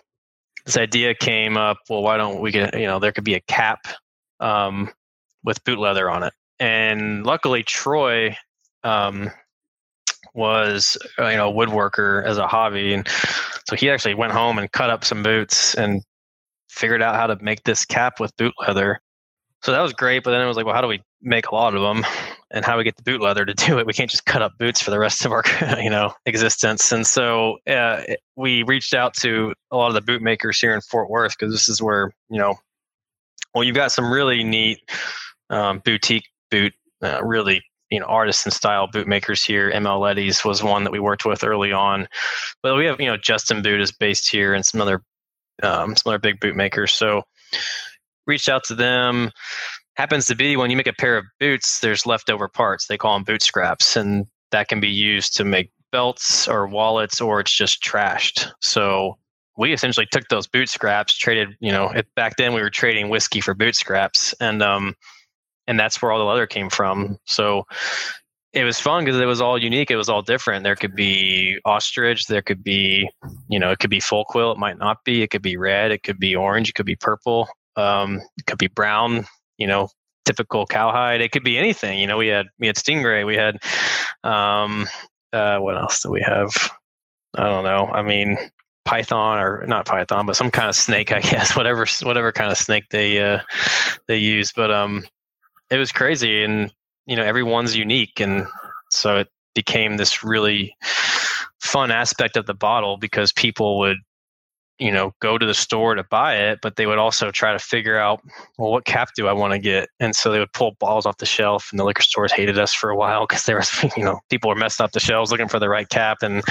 this idea came up, well, why don't we get, you know, there could be a cap um, with boot leather on it. And luckily Troy, um, was, you know, a woodworker as a hobby. And so he actually went home and cut up some boots and figured out how to make this cap with boot leather. So that was great. But then it was like, well, how do we make a lot of them, and how do we get the boot leather to do it? We can't just cut up boots for the rest of our, you know, existence. And so, uh, we reached out to a lot of the boot makers here in Fort Worth, cause this is where, you know, well, you've got some really neat, um, boutique boot, uh, really, you know, artisan style bootmakers here. M L Letty's was one that we worked with early on, but we have, you know, Justin Boot is based here, and some other, um, some other big bootmakers. So reached out to them. Happens to be when you make a pair of boots, there's leftover parts. They call them boot scraps, and that can be used to make belts or wallets, or it's just trashed. So we essentially took those boot scraps, traded, you know, it, back then we were trading whiskey for boot scraps, and, um, and that's where all the leather came from. So it was fun because it was all unique. It was all different. There could be ostrich. There could be, you know, it could be full quill. It might not be. It could be red. It could be orange. It could be purple. Um, it could be brown, you know, typical cowhide. It could be anything. You know, we had, we had stingray. We had, um, uh, what else do we have? I don't know. I mean, Python, or not Python, but some kind of snake, I guess, whatever, whatever kind of snake they, uh, they use. But, um, it was crazy, and, you know, everyone's unique. And so it became this really fun aspect of the bottle, because people would, you know, go to the store to buy it, but they would also try to figure out, well, what cap do I want to get? And so they would pull bottles off the shelf, and the liquor stores hated us for a while because there was, you know, people were messing up the shelves looking for the right cap. And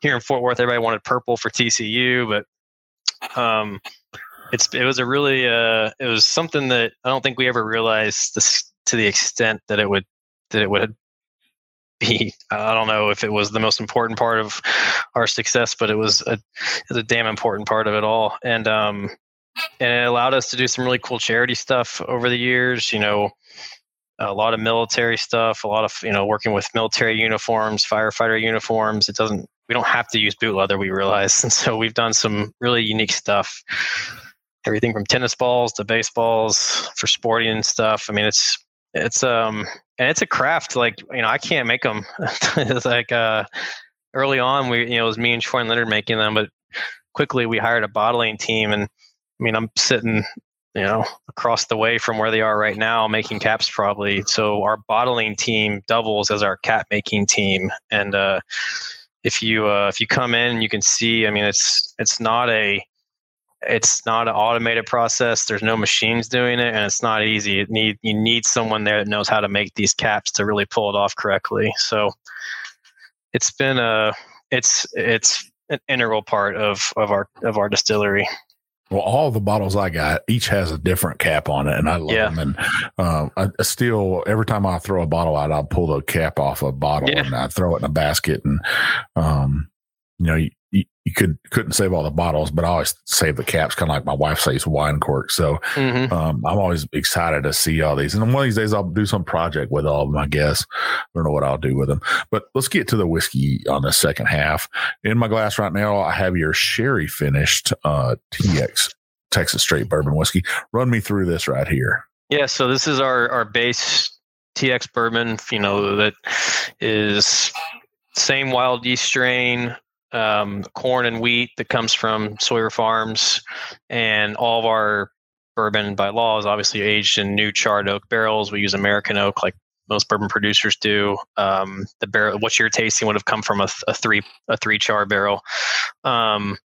here in Fort Worth, everybody wanted purple for T C U, but, um, It's it was a really uh it was something that I don't think we ever realized this, to the extent that it would that it would be. I don't know if it was the most important part of our success, but it was a it was a damn important part of it all. And um and it allowed us to do some really cool charity stuff over the years. You know, a lot of military stuff, a lot of, you know, working with military uniforms, firefighter uniforms. It doesn't we don't have to use boot leather, we realize, and so we've done some really unique stuff. Everything from tennis balls to baseballs for sporting and stuff. I mean, it's, it's, um, and it's a craft. Like, you know, I can't make them. It's like, uh, early on, we, you know, it was me and Troy and Leonard making them, but quickly we hired a bottling team. And I mean, I'm sitting, you know, across the way from where they are right now, making caps probably. So our bottling team doubles as our cap making team. And, uh, if you, uh, if you come in, you can see, I mean, it's, it's not a, It's not an automated process. There's no machines doing it, and it's not easy. It need you need someone there that knows how to make these caps to really pull it off correctly. So it's been a it's it's an integral part of of our of our distillery. Well, all the bottles I got, each has a different cap on it, and I love yeah. them. And uh, I, I still, every time I throw a bottle out, I'll pull the cap off a bottle yeah. and I throw it in a basket. And um, you know, you, you, you could couldn't save all the bottles, but I always save the caps, kind of like my wife saves wine cork. So mm-hmm. um, I'm always excited to see all these. And one of these days, I'll do some project with all of them. I guess I don't know what I'll do with them. But let's get to the whiskey on the second half. In my glass right now, I have your sherry finished uh, T X Texas Straight Bourbon whiskey. Run me through this right here. Yeah, so this is our our base T X bourbon. You know, that is same wild yeast strain. Um, corn and wheat that comes from Sawyer Farms, and all of our bourbon by law is obviously aged in new charred oak barrels. We use American oak, like most bourbon producers do. Um, the barrel, what you're tasting, would have come from a, a three a three char barrel, um,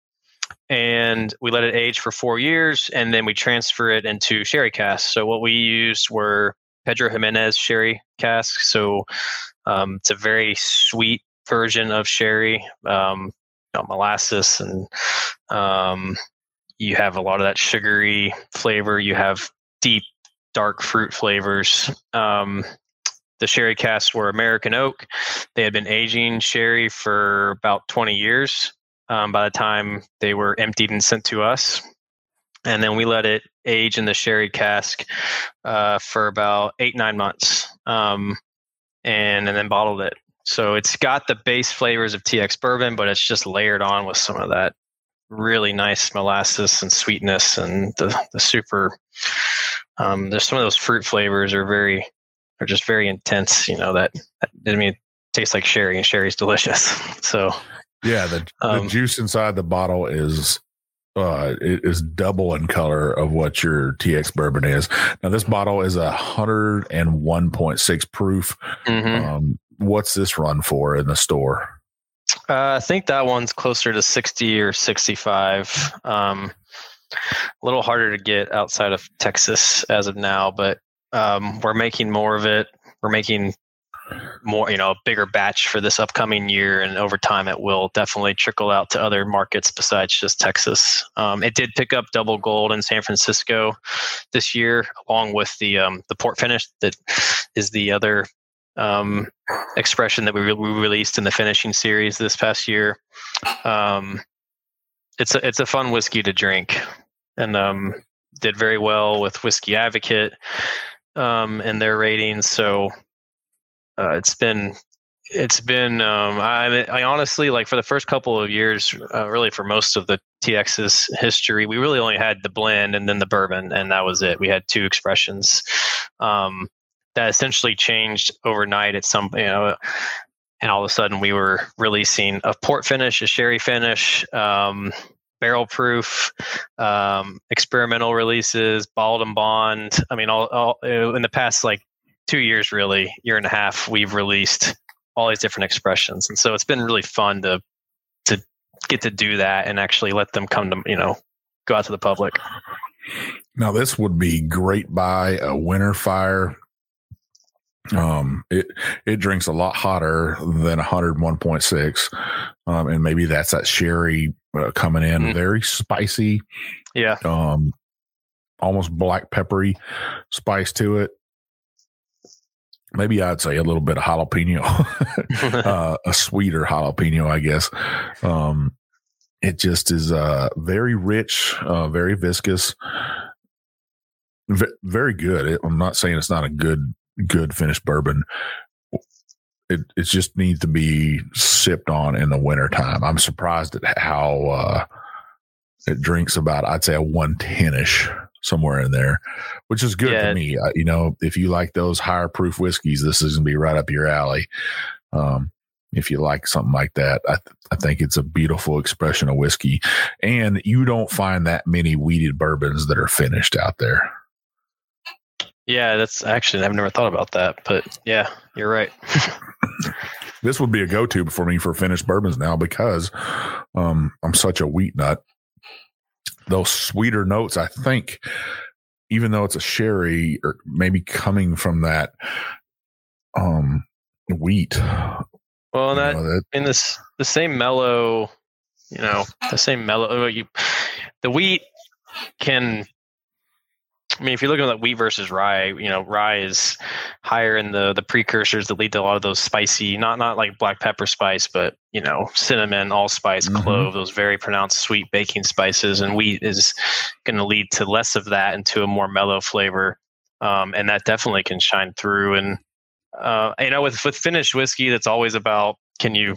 and we let it age for four years, and then we transfer it into sherry casks. So what we used were Pedro Jimenez sherry casks. So um, it's a very sweet version of sherry, um, you know, molasses, and um, you have a lot of that sugary flavor. You have deep, dark fruit flavors. Um, the sherry casks were American oak. They had been aging sherry for about twenty years um, by the time they were emptied and sent to us. And then we let it age in the sherry cask uh, for about eight, nine months um, and, and then bottled it. So it's got the base flavors of T X bourbon, but it's just layered on with some of that really nice molasses and sweetness, and the, the super. Um, there's some of those fruit flavors are very, are just very intense. You know that, I mean, it tastes like sherry, and sherry's delicious. So yeah, the, um, the juice inside the bottle is uh, it is double in color of what your T X bourbon is. Now this bottle is a hundred and one point six proof. Mm-hmm. Um, What's this run for in the store? Uh, I think that one's closer to sixty or sixty-five. Um, a little harder to get outside of Texas as of now, but um, we're making more of it. We're making more, you know, a bigger batch for this upcoming year, and over time it will definitely trickle out to other markets besides just Texas. Um, it did pick up double gold in San Francisco this year, along with the um, the port finish that is the other um expression that we, re- we released in the finishing series this past year. Um it's a it's a fun whiskey to drink, and um did very well with Whiskey Advocate um and their ratings. So uh, it's been it's been um I I honestly, like, for the first couple of years, uh, really for most of the T X's history, we really only had the blend and then the bourbon, and that was it. We had two expressions. Um that essentially changed overnight at some, you know, and all of a sudden we were releasing a port finish, a sherry finish, um, barrel proof, um, experimental releases, bottled and bond. I mean, all, all in the past, like two years, really year and a half, we've released all these different expressions. And so it's been really fun to, to get to do that and actually let them come to, you know, go out to the public. Now this would be great by a winter fire. Um, it, it drinks a lot hotter than one oh one point six. Um, and maybe that's that sherry uh, coming in mm. very spicy. Yeah. Um, almost black peppery spice to it. Maybe I'd say a little bit of jalapeno, uh, a sweeter jalapeno, I guess. Um, it just is, uh, very rich, uh, very viscous, v- very good. It, I'm not saying it's not a good, good finished bourbon. It it just needs to be sipped on in the wintertime. I'm surprised at how uh, it drinks about, I'd say, a one ten-ish somewhere in there, which is good yeah. to me. Uh, you know, if you like those higher proof whiskeys, this is going to be right up your alley. Um, if you like something like that, I, th- I think it's a beautiful expression of whiskey. And you don't find that many weeded bourbons that are finished out there. Yeah, that's actually, I've never thought about that, but yeah, you're right. This would be a go-to for me for finished bourbons now, because um, I'm such a wheat nut. Those sweeter notes, I think, even though it's a sherry, or maybe coming from that um, wheat, Well, and that, you know, that in this the same mellow, you know, the same mellow. You, the wheat can. I mean, if you're looking at wheat versus rye, you know, rye is higher in the the precursors that lead to a lot of those spicy, not not like black pepper spice, but, you know, cinnamon, allspice, mm-hmm. clove, those very pronounced sweet baking spices. And wheat is going to lead to less of that and to a more mellow flavor. Um, and that definitely can shine through. And, uh, you know, with, with finished whiskey, that's always about, can you,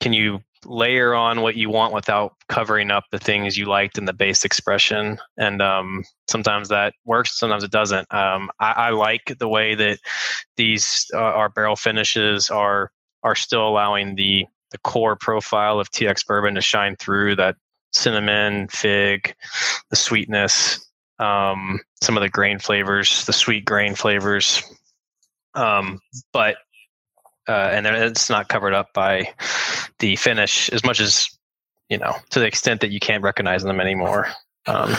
can you layer on what you want without covering up the things you liked in the base expression? And um, sometimes that works, sometimes it doesn't. Um, I, I like the way that these uh, our barrel finishes are are still allowing the the core profile of T X bourbon to shine through, that cinnamon, fig, the sweetness, um, some of the grain flavors, the sweet grain flavors, um, but. Uh, and it's not covered up by the finish as much as, you know, to the extent that you can't recognize them anymore. Um,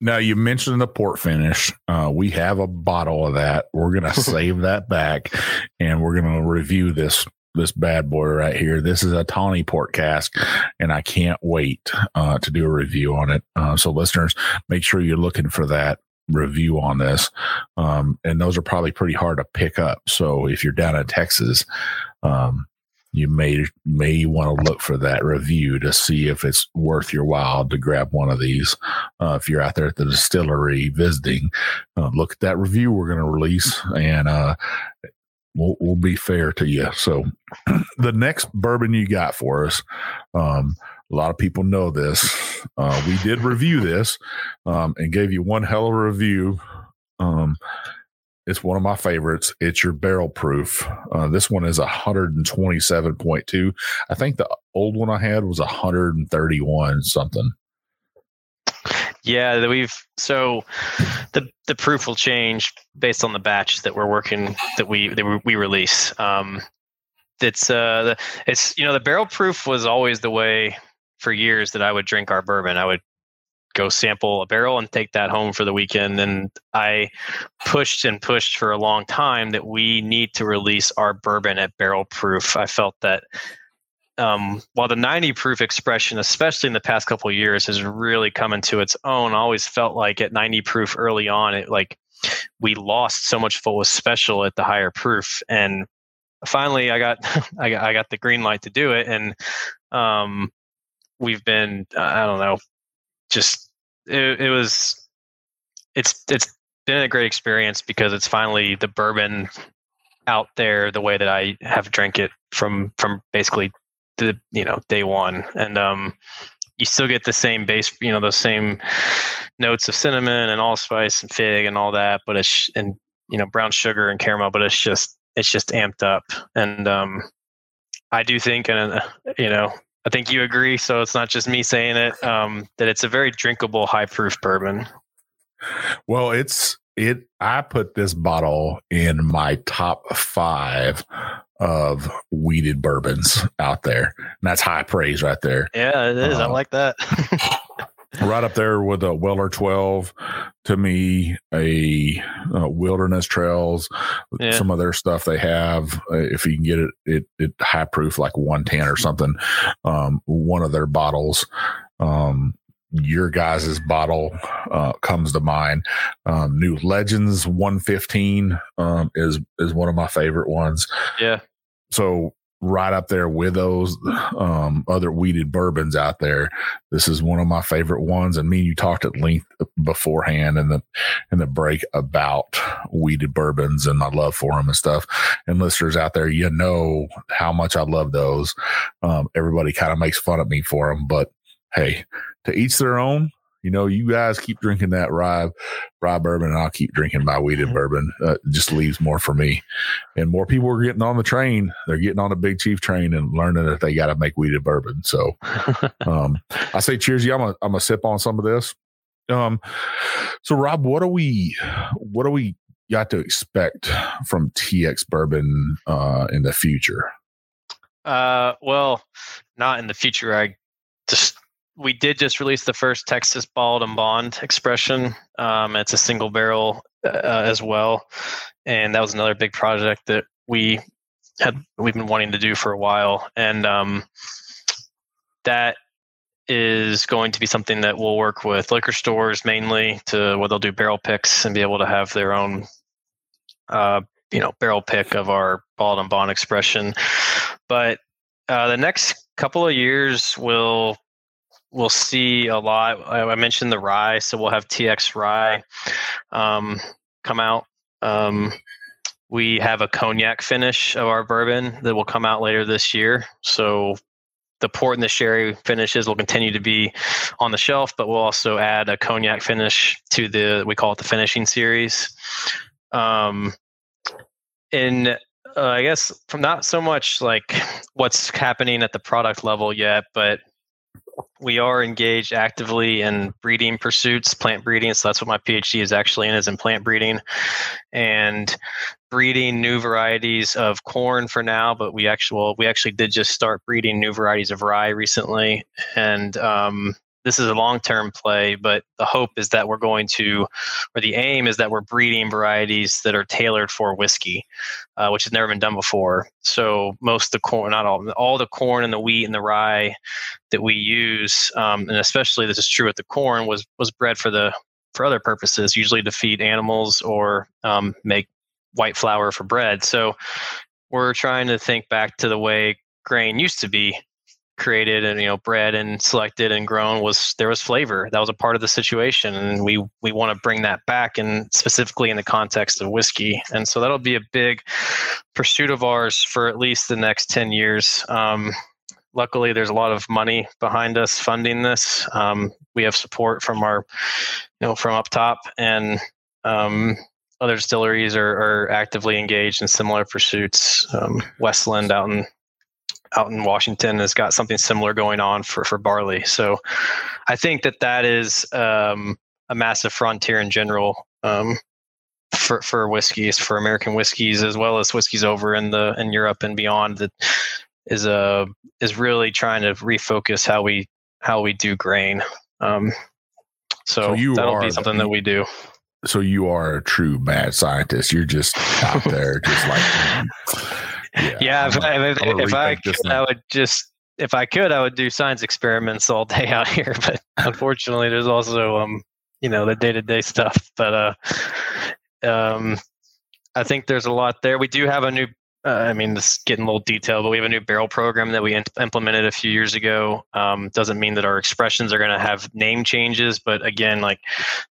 now, you mentioned the port finish. Uh, we have a bottle of that. We're going to save that back, and we're going to review this this bad boy right here. This is a tawny port cask, and I can't wait uh, to do a review on it. Uh, so, listeners, make sure you're looking for that review on this, um and those are probably pretty hard to pick up, so if you're down in Texas, um you may may want to look for that review to see if it's worth your while to grab one of these. Uh if you're out there at the distillery visiting, uh, look at that review we're going to release, and uh we'll, we'll be fair to you. So the next bourbon you got for us, um a lot of people know this. Uh, we did review this um, and gave you one hell of a review. Um, it's one of my favorites. It's your barrel proof. Uh, this one is one twenty-seven point two. I think the old one I had was one thirty-one something. Yeah, we've so the the proof will change based on the batch that we're working that we that we release. Um, it's uh, the, it's you know the barrel proof was always the way. For years that I would drink our bourbon. I would go sample a barrel and take that home for the weekend. And I pushed and pushed for a long time that we need to release our bourbon at barrel proof. I felt that um, while the ninety proof expression, especially in the past couple of years, has really come into its own, I always felt like at ninety proof early on, it like we lost so much of what was special at the higher proof. And finally, I got I got, I got the green light to do it. And um, we've been, uh, I don't know, just, it, it was, it's, it's been a great experience because it's finally the bourbon out there the way that I have drank it from, from basically the, you know, day one. And, um, you still get the same base, you know, those same notes of cinnamon and allspice and fig and all that, but it's, and, you know, brown sugar and caramel, but it's just, it's just amped up. And, um, I do think, and, uh, you know, I think you agree, so it's not just me saying it, um, that it's a very drinkable, high-proof bourbon. Well, it's it. I put this bottle in my top five of weeded bourbons out there, and that's high praise right there. Yeah, it is. Um, I like that. Right up there with a Weller twelve, to me, a, a Wilderness Trails, yeah. Some of their stuff they have. Uh, if you can get it, it, it high proof like one ten or something. Um, one of their bottles, um, your guys' bottle uh, comes to mind. Um, New Legends one fifteen um, is is one of my favorite ones. Yeah. So. Right up there with those um, other weeded bourbons out there. This is one of my favorite ones. And me and you talked at length beforehand in the in the break about weeded bourbons and my love for them and stuff. And listeners out there, you know how much I love those. Um, everybody kind of makes fun of me for them, but hey, to each their own. You know, you guys keep drinking that rye, rye bourbon, and I'll keep drinking my weeded bourbon. Uh, it just leaves more for me. And more people are getting on the train. They're getting on the Big Chief train and learning that they got to make weeded bourbon. So um, I say cheers. Yeah, I'm going I'm to sip on some of this. Um, so, Rob, what do we what do we got to expect from T X Bourbon uh, in the future? Uh, well, not in the future. I just... We did just release the first Texas Bald and Bond expression. Um, it's a single barrel uh, as well. And that was another big project that we had we've been wanting to do for a while, and um, that is going to be something that we'll work with liquor stores mainly to where they'll do barrel picks and be able to have their own, uh, you know, barrel pick of our Bald and Bond expression. But uh, the next couple of years will. We'll see a lot. I mentioned the rye, so we'll have T X rye um, come out. Um, we have a cognac finish of our bourbon that will come out later this year. So the port and the sherry finishes will continue to be on the shelf, but we'll also add a cognac finish to the, we call it the finishing series. Um, in uh, I guess from not so much like what's happening at the product level yet, but we are engaged actively in breeding pursuits, plant breeding. So that's what my PhD is actually in, is in plant breeding and breeding new varieties of corn for now. But we actually, we actually did just start breeding new varieties of rye recently. And um, this is a long-term play, but the hope is that we're going to, or the aim is that we're breeding varieties that are tailored for whiskey, uh, which has never been done before. So most of the corn, not all, all the corn and the wheat and the rye that we use, um, and especially this is true with the corn, was was bred for the for other purposes, usually to feed animals or um, make white flour for bread. So we're trying to think back to the way grain used to be created and, you know, bred and selected and grown. Was there was flavor that was a part of the situation, and we we want to bring that back, and specifically in the context of whiskey. And so that'll be a big pursuit of ours for at least the next ten years. Um, luckily, there's a lot of money behind us funding this. Um, we have support from our, you know, from up top, and um, other distilleries are, are actively engaged in similar pursuits. Um, Westland out in out in Washington has got something similar going on for, for barley. So I think that that is um, a massive frontier in general um, for, for whiskeys, for American whiskeys, as well as whiskeys over in the, in Europe and beyond, that is a, is really trying to refocus how we, how we do grain. Um, so, so you that'll be something the, that we do. So you are a true mad scientist. You're just out there just like, Yeah, yeah if, gonna, if, if, if I could, I would just, if I could, I would do science experiments all day out here. But unfortunately, there's also, um, you know, the day-to-day stuff. But uh, um, I think there's a lot there. We do have a new, uh, I mean, this is getting a little detailed, but we have a new barrel program that we in- implemented a few years ago. Um, doesn't mean that our expressions are going to have name changes. But again, like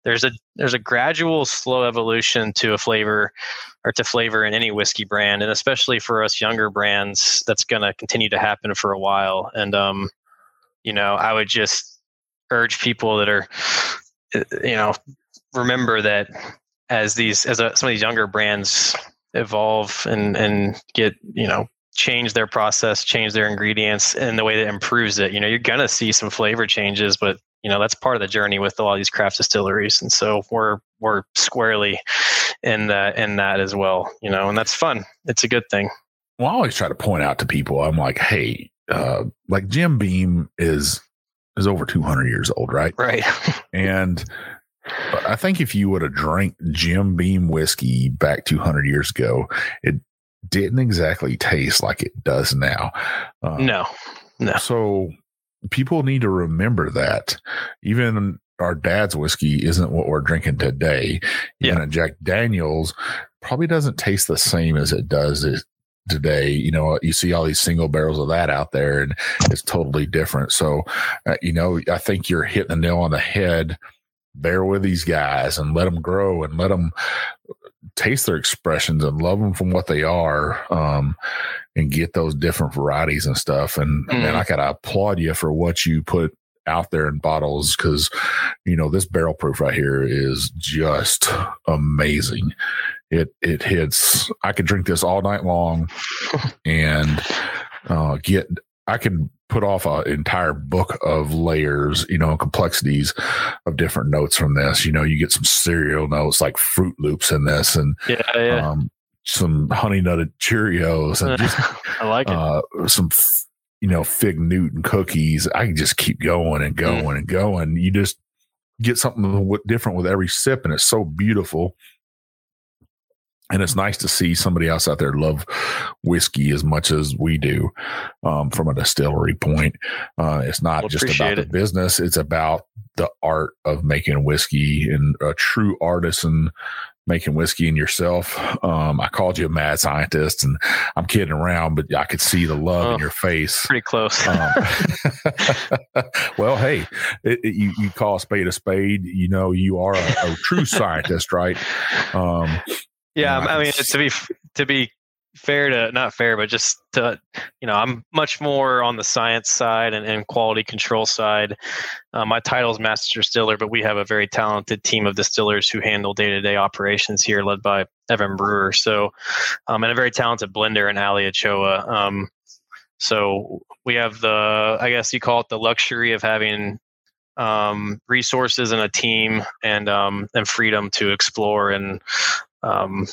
there's a there's a gradual, slow evolution to a flavor, or to flavor in any whiskey brand, and especially for us younger brands, that's going to continue to happen for a while. And, um, you know, I would just urge people that are, you know, remember that as these, as a, some of these younger brands evolve and, and get, you know, change their process, change their ingredients in the way that improves it, you know, you're going to see some flavor changes, but you know, that's part of the journey with a lot of these craft distilleries. And so we're, we're squarely in that, in that as well, you know, and that's fun. It's a good thing. Well, I always try to point out to people, I'm like, hey, uh, like Jim Beam is, is over two hundred years old, right? Right. And I think if you would have drank Jim Beam whiskey back two hundred years ago, it didn't exactly taste like it does now. Uh, no, no. So, people need to remember that even our dad's whiskey isn't what we're drinking today. Even yeah. a Jack Daniels probably doesn't taste the same as it does it today. You know, you see all these single barrels of that out there, and it's totally different. So, uh, you know, I think you're hitting the nail on the head. Bear with these guys and let them grow and let them taste their expressions and love them from what they are, um, and get those different varieties and stuff. And, mm. and I got to applaud you for what you put out there in bottles, because, you know, this barrel proof right here is just amazing. It it hits. I could drink this all night long and uh, get I can put off an entire book of layers, you know, complexities of different notes from this. You know, you get some cereal notes like Fruit Loops in this, and yeah, yeah. Um, some honey nutted Cheerios, and just I like it. Uh, some, f- you know, Fig Newton cookies. I can just keep going and going mm. and going. You just get something different with every sip, and it's so beautiful. And it's nice to see somebody else out there love whiskey as much as we do, um, from a distillery point. Uh, it's not well, just about it. The business. It's about the art of making whiskey and a true artisan making whiskey in yourself. Um, I called you a mad scientist, and I'm kidding around, but I could see the love oh, in your face. Pretty close. um, well, hey, it, it, you, you call a spade a spade. You know, you are a, a true scientist, right? Um, Yeah, I mean, to be to be fair to not fair, but just to, you know, I'm much more on the science side and, and quality control side. Um, my title is master distiller, but we have a very talented team of distillers who handle day-to-day operations here, led by Evan Brewer. So, um, and a very talented blender in Ali Ochoa. Um, so we have the, I guess you call it the luxury of having um, resources and a team, and um, and freedom to explore and. Um,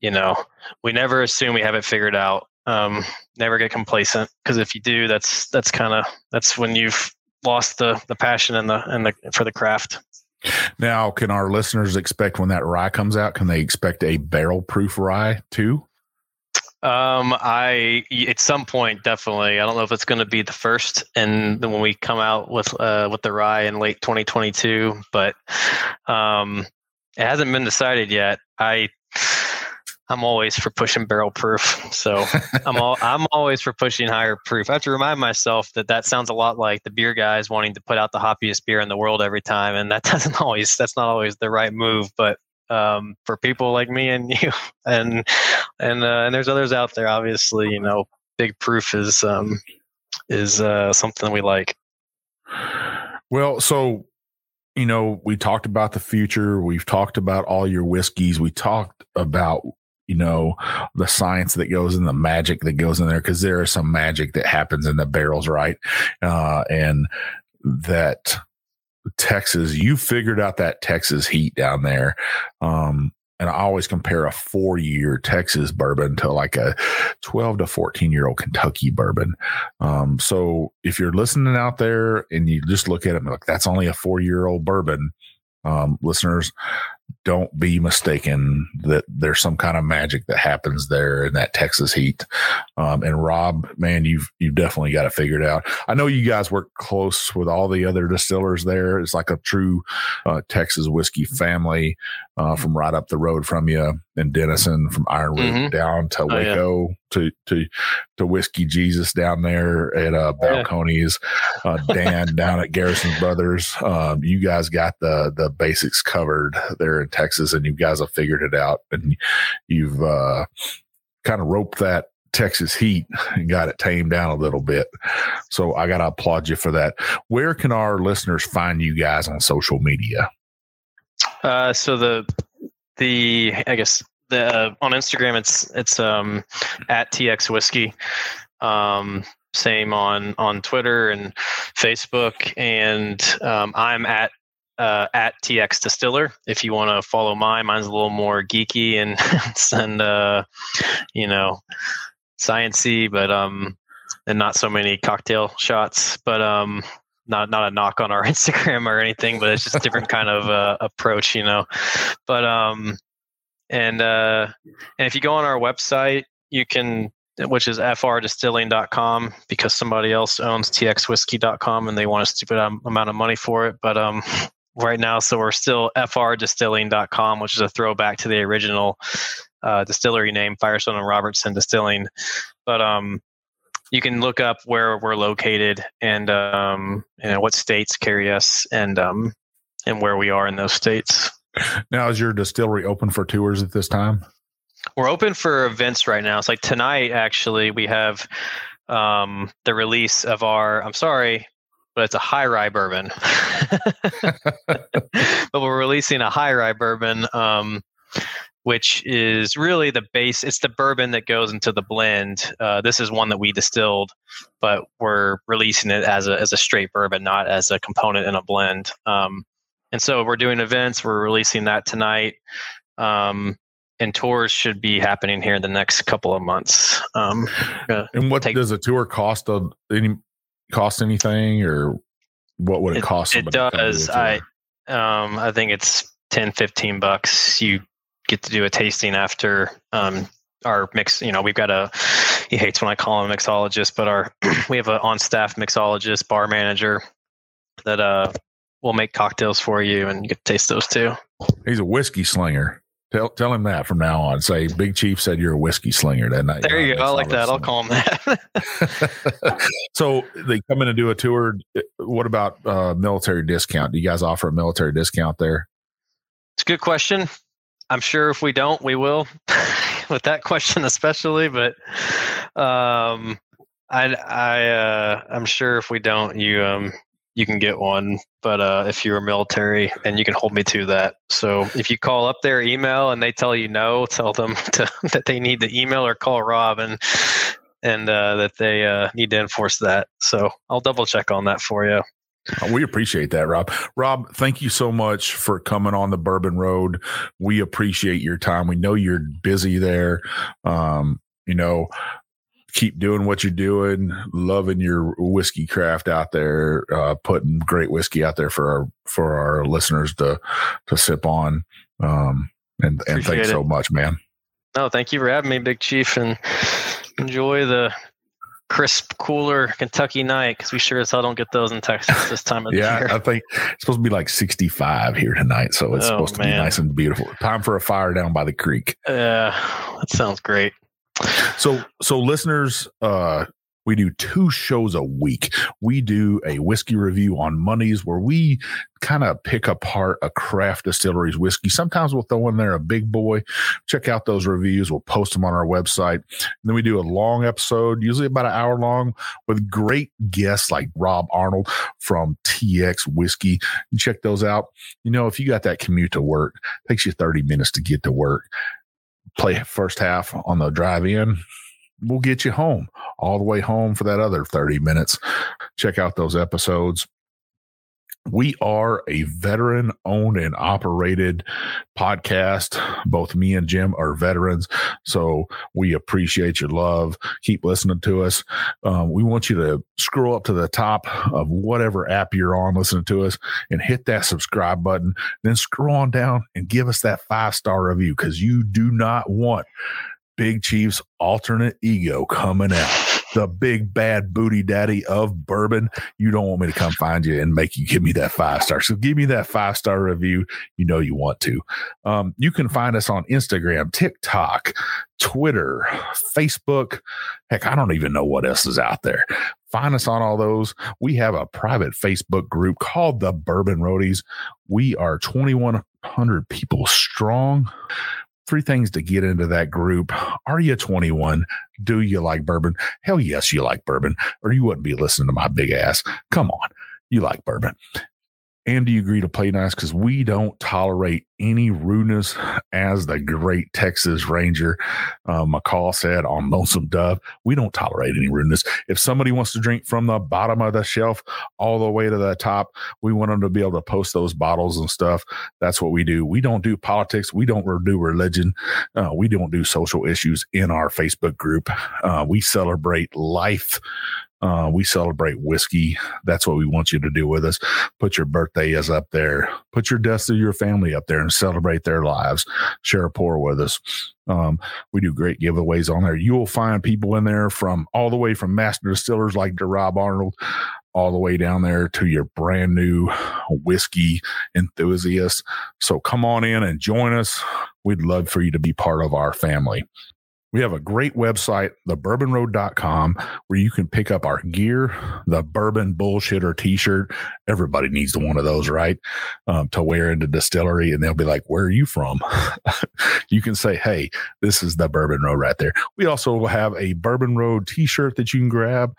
you know, we never assume we have it figured out. Um, never get complacent, because if you do, that's that's kind of that's when you've lost the the passion and the and the for the craft. Now, can our listeners expect when that rye comes out? Can they expect a barrel proof rye too? Um, I at some point definitely. I don't know if it's going to be the first, and then when we come out with uh with the rye in late twenty twenty-two, but um. It hasn't been decided yet. I, I'm always for pushing barrel proof, so I'm all, I'm always for pushing higher proof. I have to remind myself that that sounds a lot like the beer guys wanting to put out the hoppiest beer in the world every time, and that doesn't always. That's not always the right move. But um, for people like me and you, and and uh, and there's others out there, obviously, you know, big proof is um, is uh, something we like. Well, so. You know, we talked about the future. We've talked about all your whiskeys. We talked about, you know, the science that goes in, the magic that goes in there, because there is some magic that happens in the barrels, right? Uh, and that Texas, you figured out that Texas heat down there. Um, and I always compare a four-year Texas bourbon to like a twelve to fourteen-year-old Kentucky bourbon. Um, so if you're listening out there and you just look at it and look, that's only a four-year-old bourbon, um, listeners, don't be mistaken that there's some kind of magic that happens there in that Texas heat. Um, and Rob, man, you've you've definitely got it figured out. I know you guys work close with all the other distillers there. It's like a true uh, Texas whiskey family, uh, from right up the road from you and Denison, from Ironwood mm-hmm. down to Waco oh, yeah. to to to Whiskey Jesus down there at uh, Balconies, yeah. uh, Dan down at Garrison Brothers. Um, you guys got the the basics covered there in Texas, and you guys have figured it out, and you've uh, kind of roped that Texas heat and got it tamed down a little bit. So I got to applaud you for that. Where can our listeners find you guys on social media? Uh, so the the I guess the uh, on Instagram it's it's um, at T X Whiskey. Um, same on on Twitter and Facebook, and um, I'm at. Uh, at T X Distiller. If you want to follow mine, mine's a little more geeky and and uh, you know, sciencey, but um, and not so many cocktail shots. But um, not not a knock on our Instagram or anything, but it's just a different kind of uh, approach, you know. But um, and uh, and if you go on our website, you can. Which is f r distilling dot com, because somebody else owns t x whiskey dot com and they want a stupid amount of money for it. But um, right now, so we're still f r distilling dot com, which is a throwback to the original uh, distillery name, Firestone and Robertson Distilling. But um, you can look up where we're located and um, you know, what states carry us, and um, and where we are in those states. Now, is your distillery open for tours at this time? We're open for events right now. It's like tonight, actually, we have um, the release of our, I'm sorry, but it's a high rye bourbon. But we're releasing a high rye bourbon, um, which is really the base. It's the bourbon that goes into the blend. Uh, this is one that we distilled, but we're releasing it as a as a straight bourbon, not as a component in a blend. Um, and so we're doing events. We're releasing that tonight. Um And tours should be happening here in the next couple of months. Um, and what take, does a tour cost? Of any cost anything, or what would it, it cost? It does. I um, I think it's ten, fifteen bucks. You get to do a tasting after um, our mix. You know, we've got a, he hates when I call him a mixologist, but our, we have an on-staff mixologist, bar manager that uh, will make cocktails for you and you get to taste those too. He's a whiskey slinger. Tell tell him that from now on. Say, Big Chief said you're a whiskey slinger that night. There you go. I like that. I'll call him that. So they come in and do a tour. What about uh, military discount? Do you guys offer a military discount there? It's a good question. I'm sure if we don't, we will with that question especially. But um, I I uh, I'm sure if we don't, you um. you can get one, but uh, if you're military, and you can hold me to that. So if you call up their email and they tell you no, tell them to, that they need to email or call Rob and and uh, that they uh, need to enforce that. So I'll double check on that for you. We appreciate that, Rob. Rob, thank you so much for coming on the Bourbon Road. We appreciate your time. We know you're busy there. Um, you know, keep doing what you're doing, loving your whiskey craft out there, uh, putting great whiskey out there for our, for our listeners to, to sip on. Um, and, and thanks so much, man. No, thank you for having me, Big Chief, and enjoy the crisp, cooler Kentucky night, because we sure as hell don't get those in Texas this time of yeah, the year. Yeah, I think it's supposed to be like sixty-five here tonight, so it's oh, supposed to man. be nice and beautiful. Time for a fire down by the creek. Yeah, uh, that sounds great. So, so listeners, uh, we do two shows a week. We do a whiskey review on Mondays where we kind of pick apart a craft distillery's whiskey. Sometimes we'll throw in there a big boy. Check out those reviews. We'll post them on our website. And then we do a long episode, usually about an hour long, with great guests like Rob Arnold from T X Whiskey. You check those out. You know, if you got that commute to work, it takes you thirty minutes to get to work. Play first half on the drive in. We'll get you home, all the way home for that other thirty minutes. Check out those episodes. We are a veteran owned and operated podcast. Both me and Jim are veterans, so we appreciate your love. Keep listening to us. Um, we want you to scroll up to the top of whatever app you're on listening to us and hit that subscribe button. Then scroll on down and give us that five-star review, because you do not want Big Chief's alternate ego coming out. The big bad booty daddy of bourbon. You don't want me to come find you and make you give me that five star. So give me that five star review. You know you want to. Um, you can find us on Instagram, TikTok, Twitter, Facebook. Heck, I don't even know what else is out there. Find us on all those. We have a private Facebook group called the Bourbon Roadies. We are twenty-one hundred people strong. Three things to get into that group. Are you twenty-one? Do you like bourbon? Hell yes, you like bourbon, or you wouldn't be listening to my big ass. Come on. You like bourbon. And do you agree to play nice? Because we don't tolerate any rudeness, as the great Texas Ranger uh, McCall said on Lonesome Dove. We don't tolerate any rudeness. If somebody wants to drink from the bottom of the shelf all the way to the top, we want them to be able to post those bottles and stuff. That's what we do. We don't do politics. We don't do religion. Uh, we don't do social issues in our Facebook group. Uh, we celebrate life. Uh, we celebrate whiskey. That's what we want you to do with us. Put your birthdays up there. Put your deaths of your family up there and celebrate their lives. Share a pour with us. Um, we do great giveaways on there. You will find people in there from all the way from master distillers like Rob Arnold, all the way down there to your brand new whiskey enthusiasts. So come on in and join us. We'd love for you to be part of our family. We have a great website, the bourbon road dot com, where you can pick up our gear, the Bourbon Bullshitter t-shirt. Everybody needs one of those, right? Um, to wear in the distillery, and they'll be like, where are you from? You can say, hey, this is the Bourbon Road right there. We also have a Bourbon Road t-shirt that you can grab,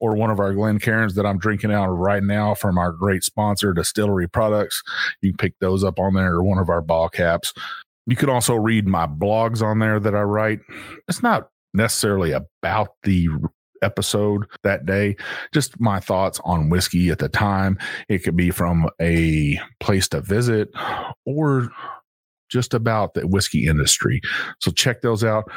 or one of our Glencairns that I'm drinking out of right now from our great sponsor, Distillery Products. You can pick those up on there, or one of our ball caps. You can also read my blogs on there that I write. It's not necessarily about the episode that day, just my thoughts on whiskey at the time. It could be from a place to visit or just about the whiskey industry. So check those out.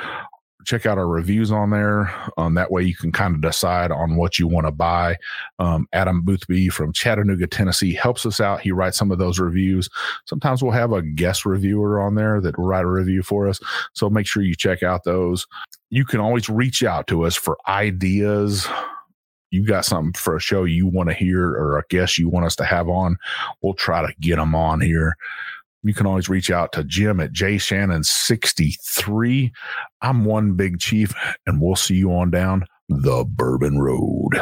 check out our reviews on there. Um, that way you can kind of decide on what you want to buy. Um, Adam Boothby from Chattanooga, Tennessee helps us out. He writes some of those reviews. Sometimes we'll have a guest reviewer on there that will write a review for us. So make sure you check out those. You can always reach out to us for ideas. You got something for a show you want to hear or a guest you want us to have on, we'll try to get them on here. You can always reach out to Jim at J Shannon sixty-three. I'm One Big Chief, and we'll see you on down the Bourbon Road.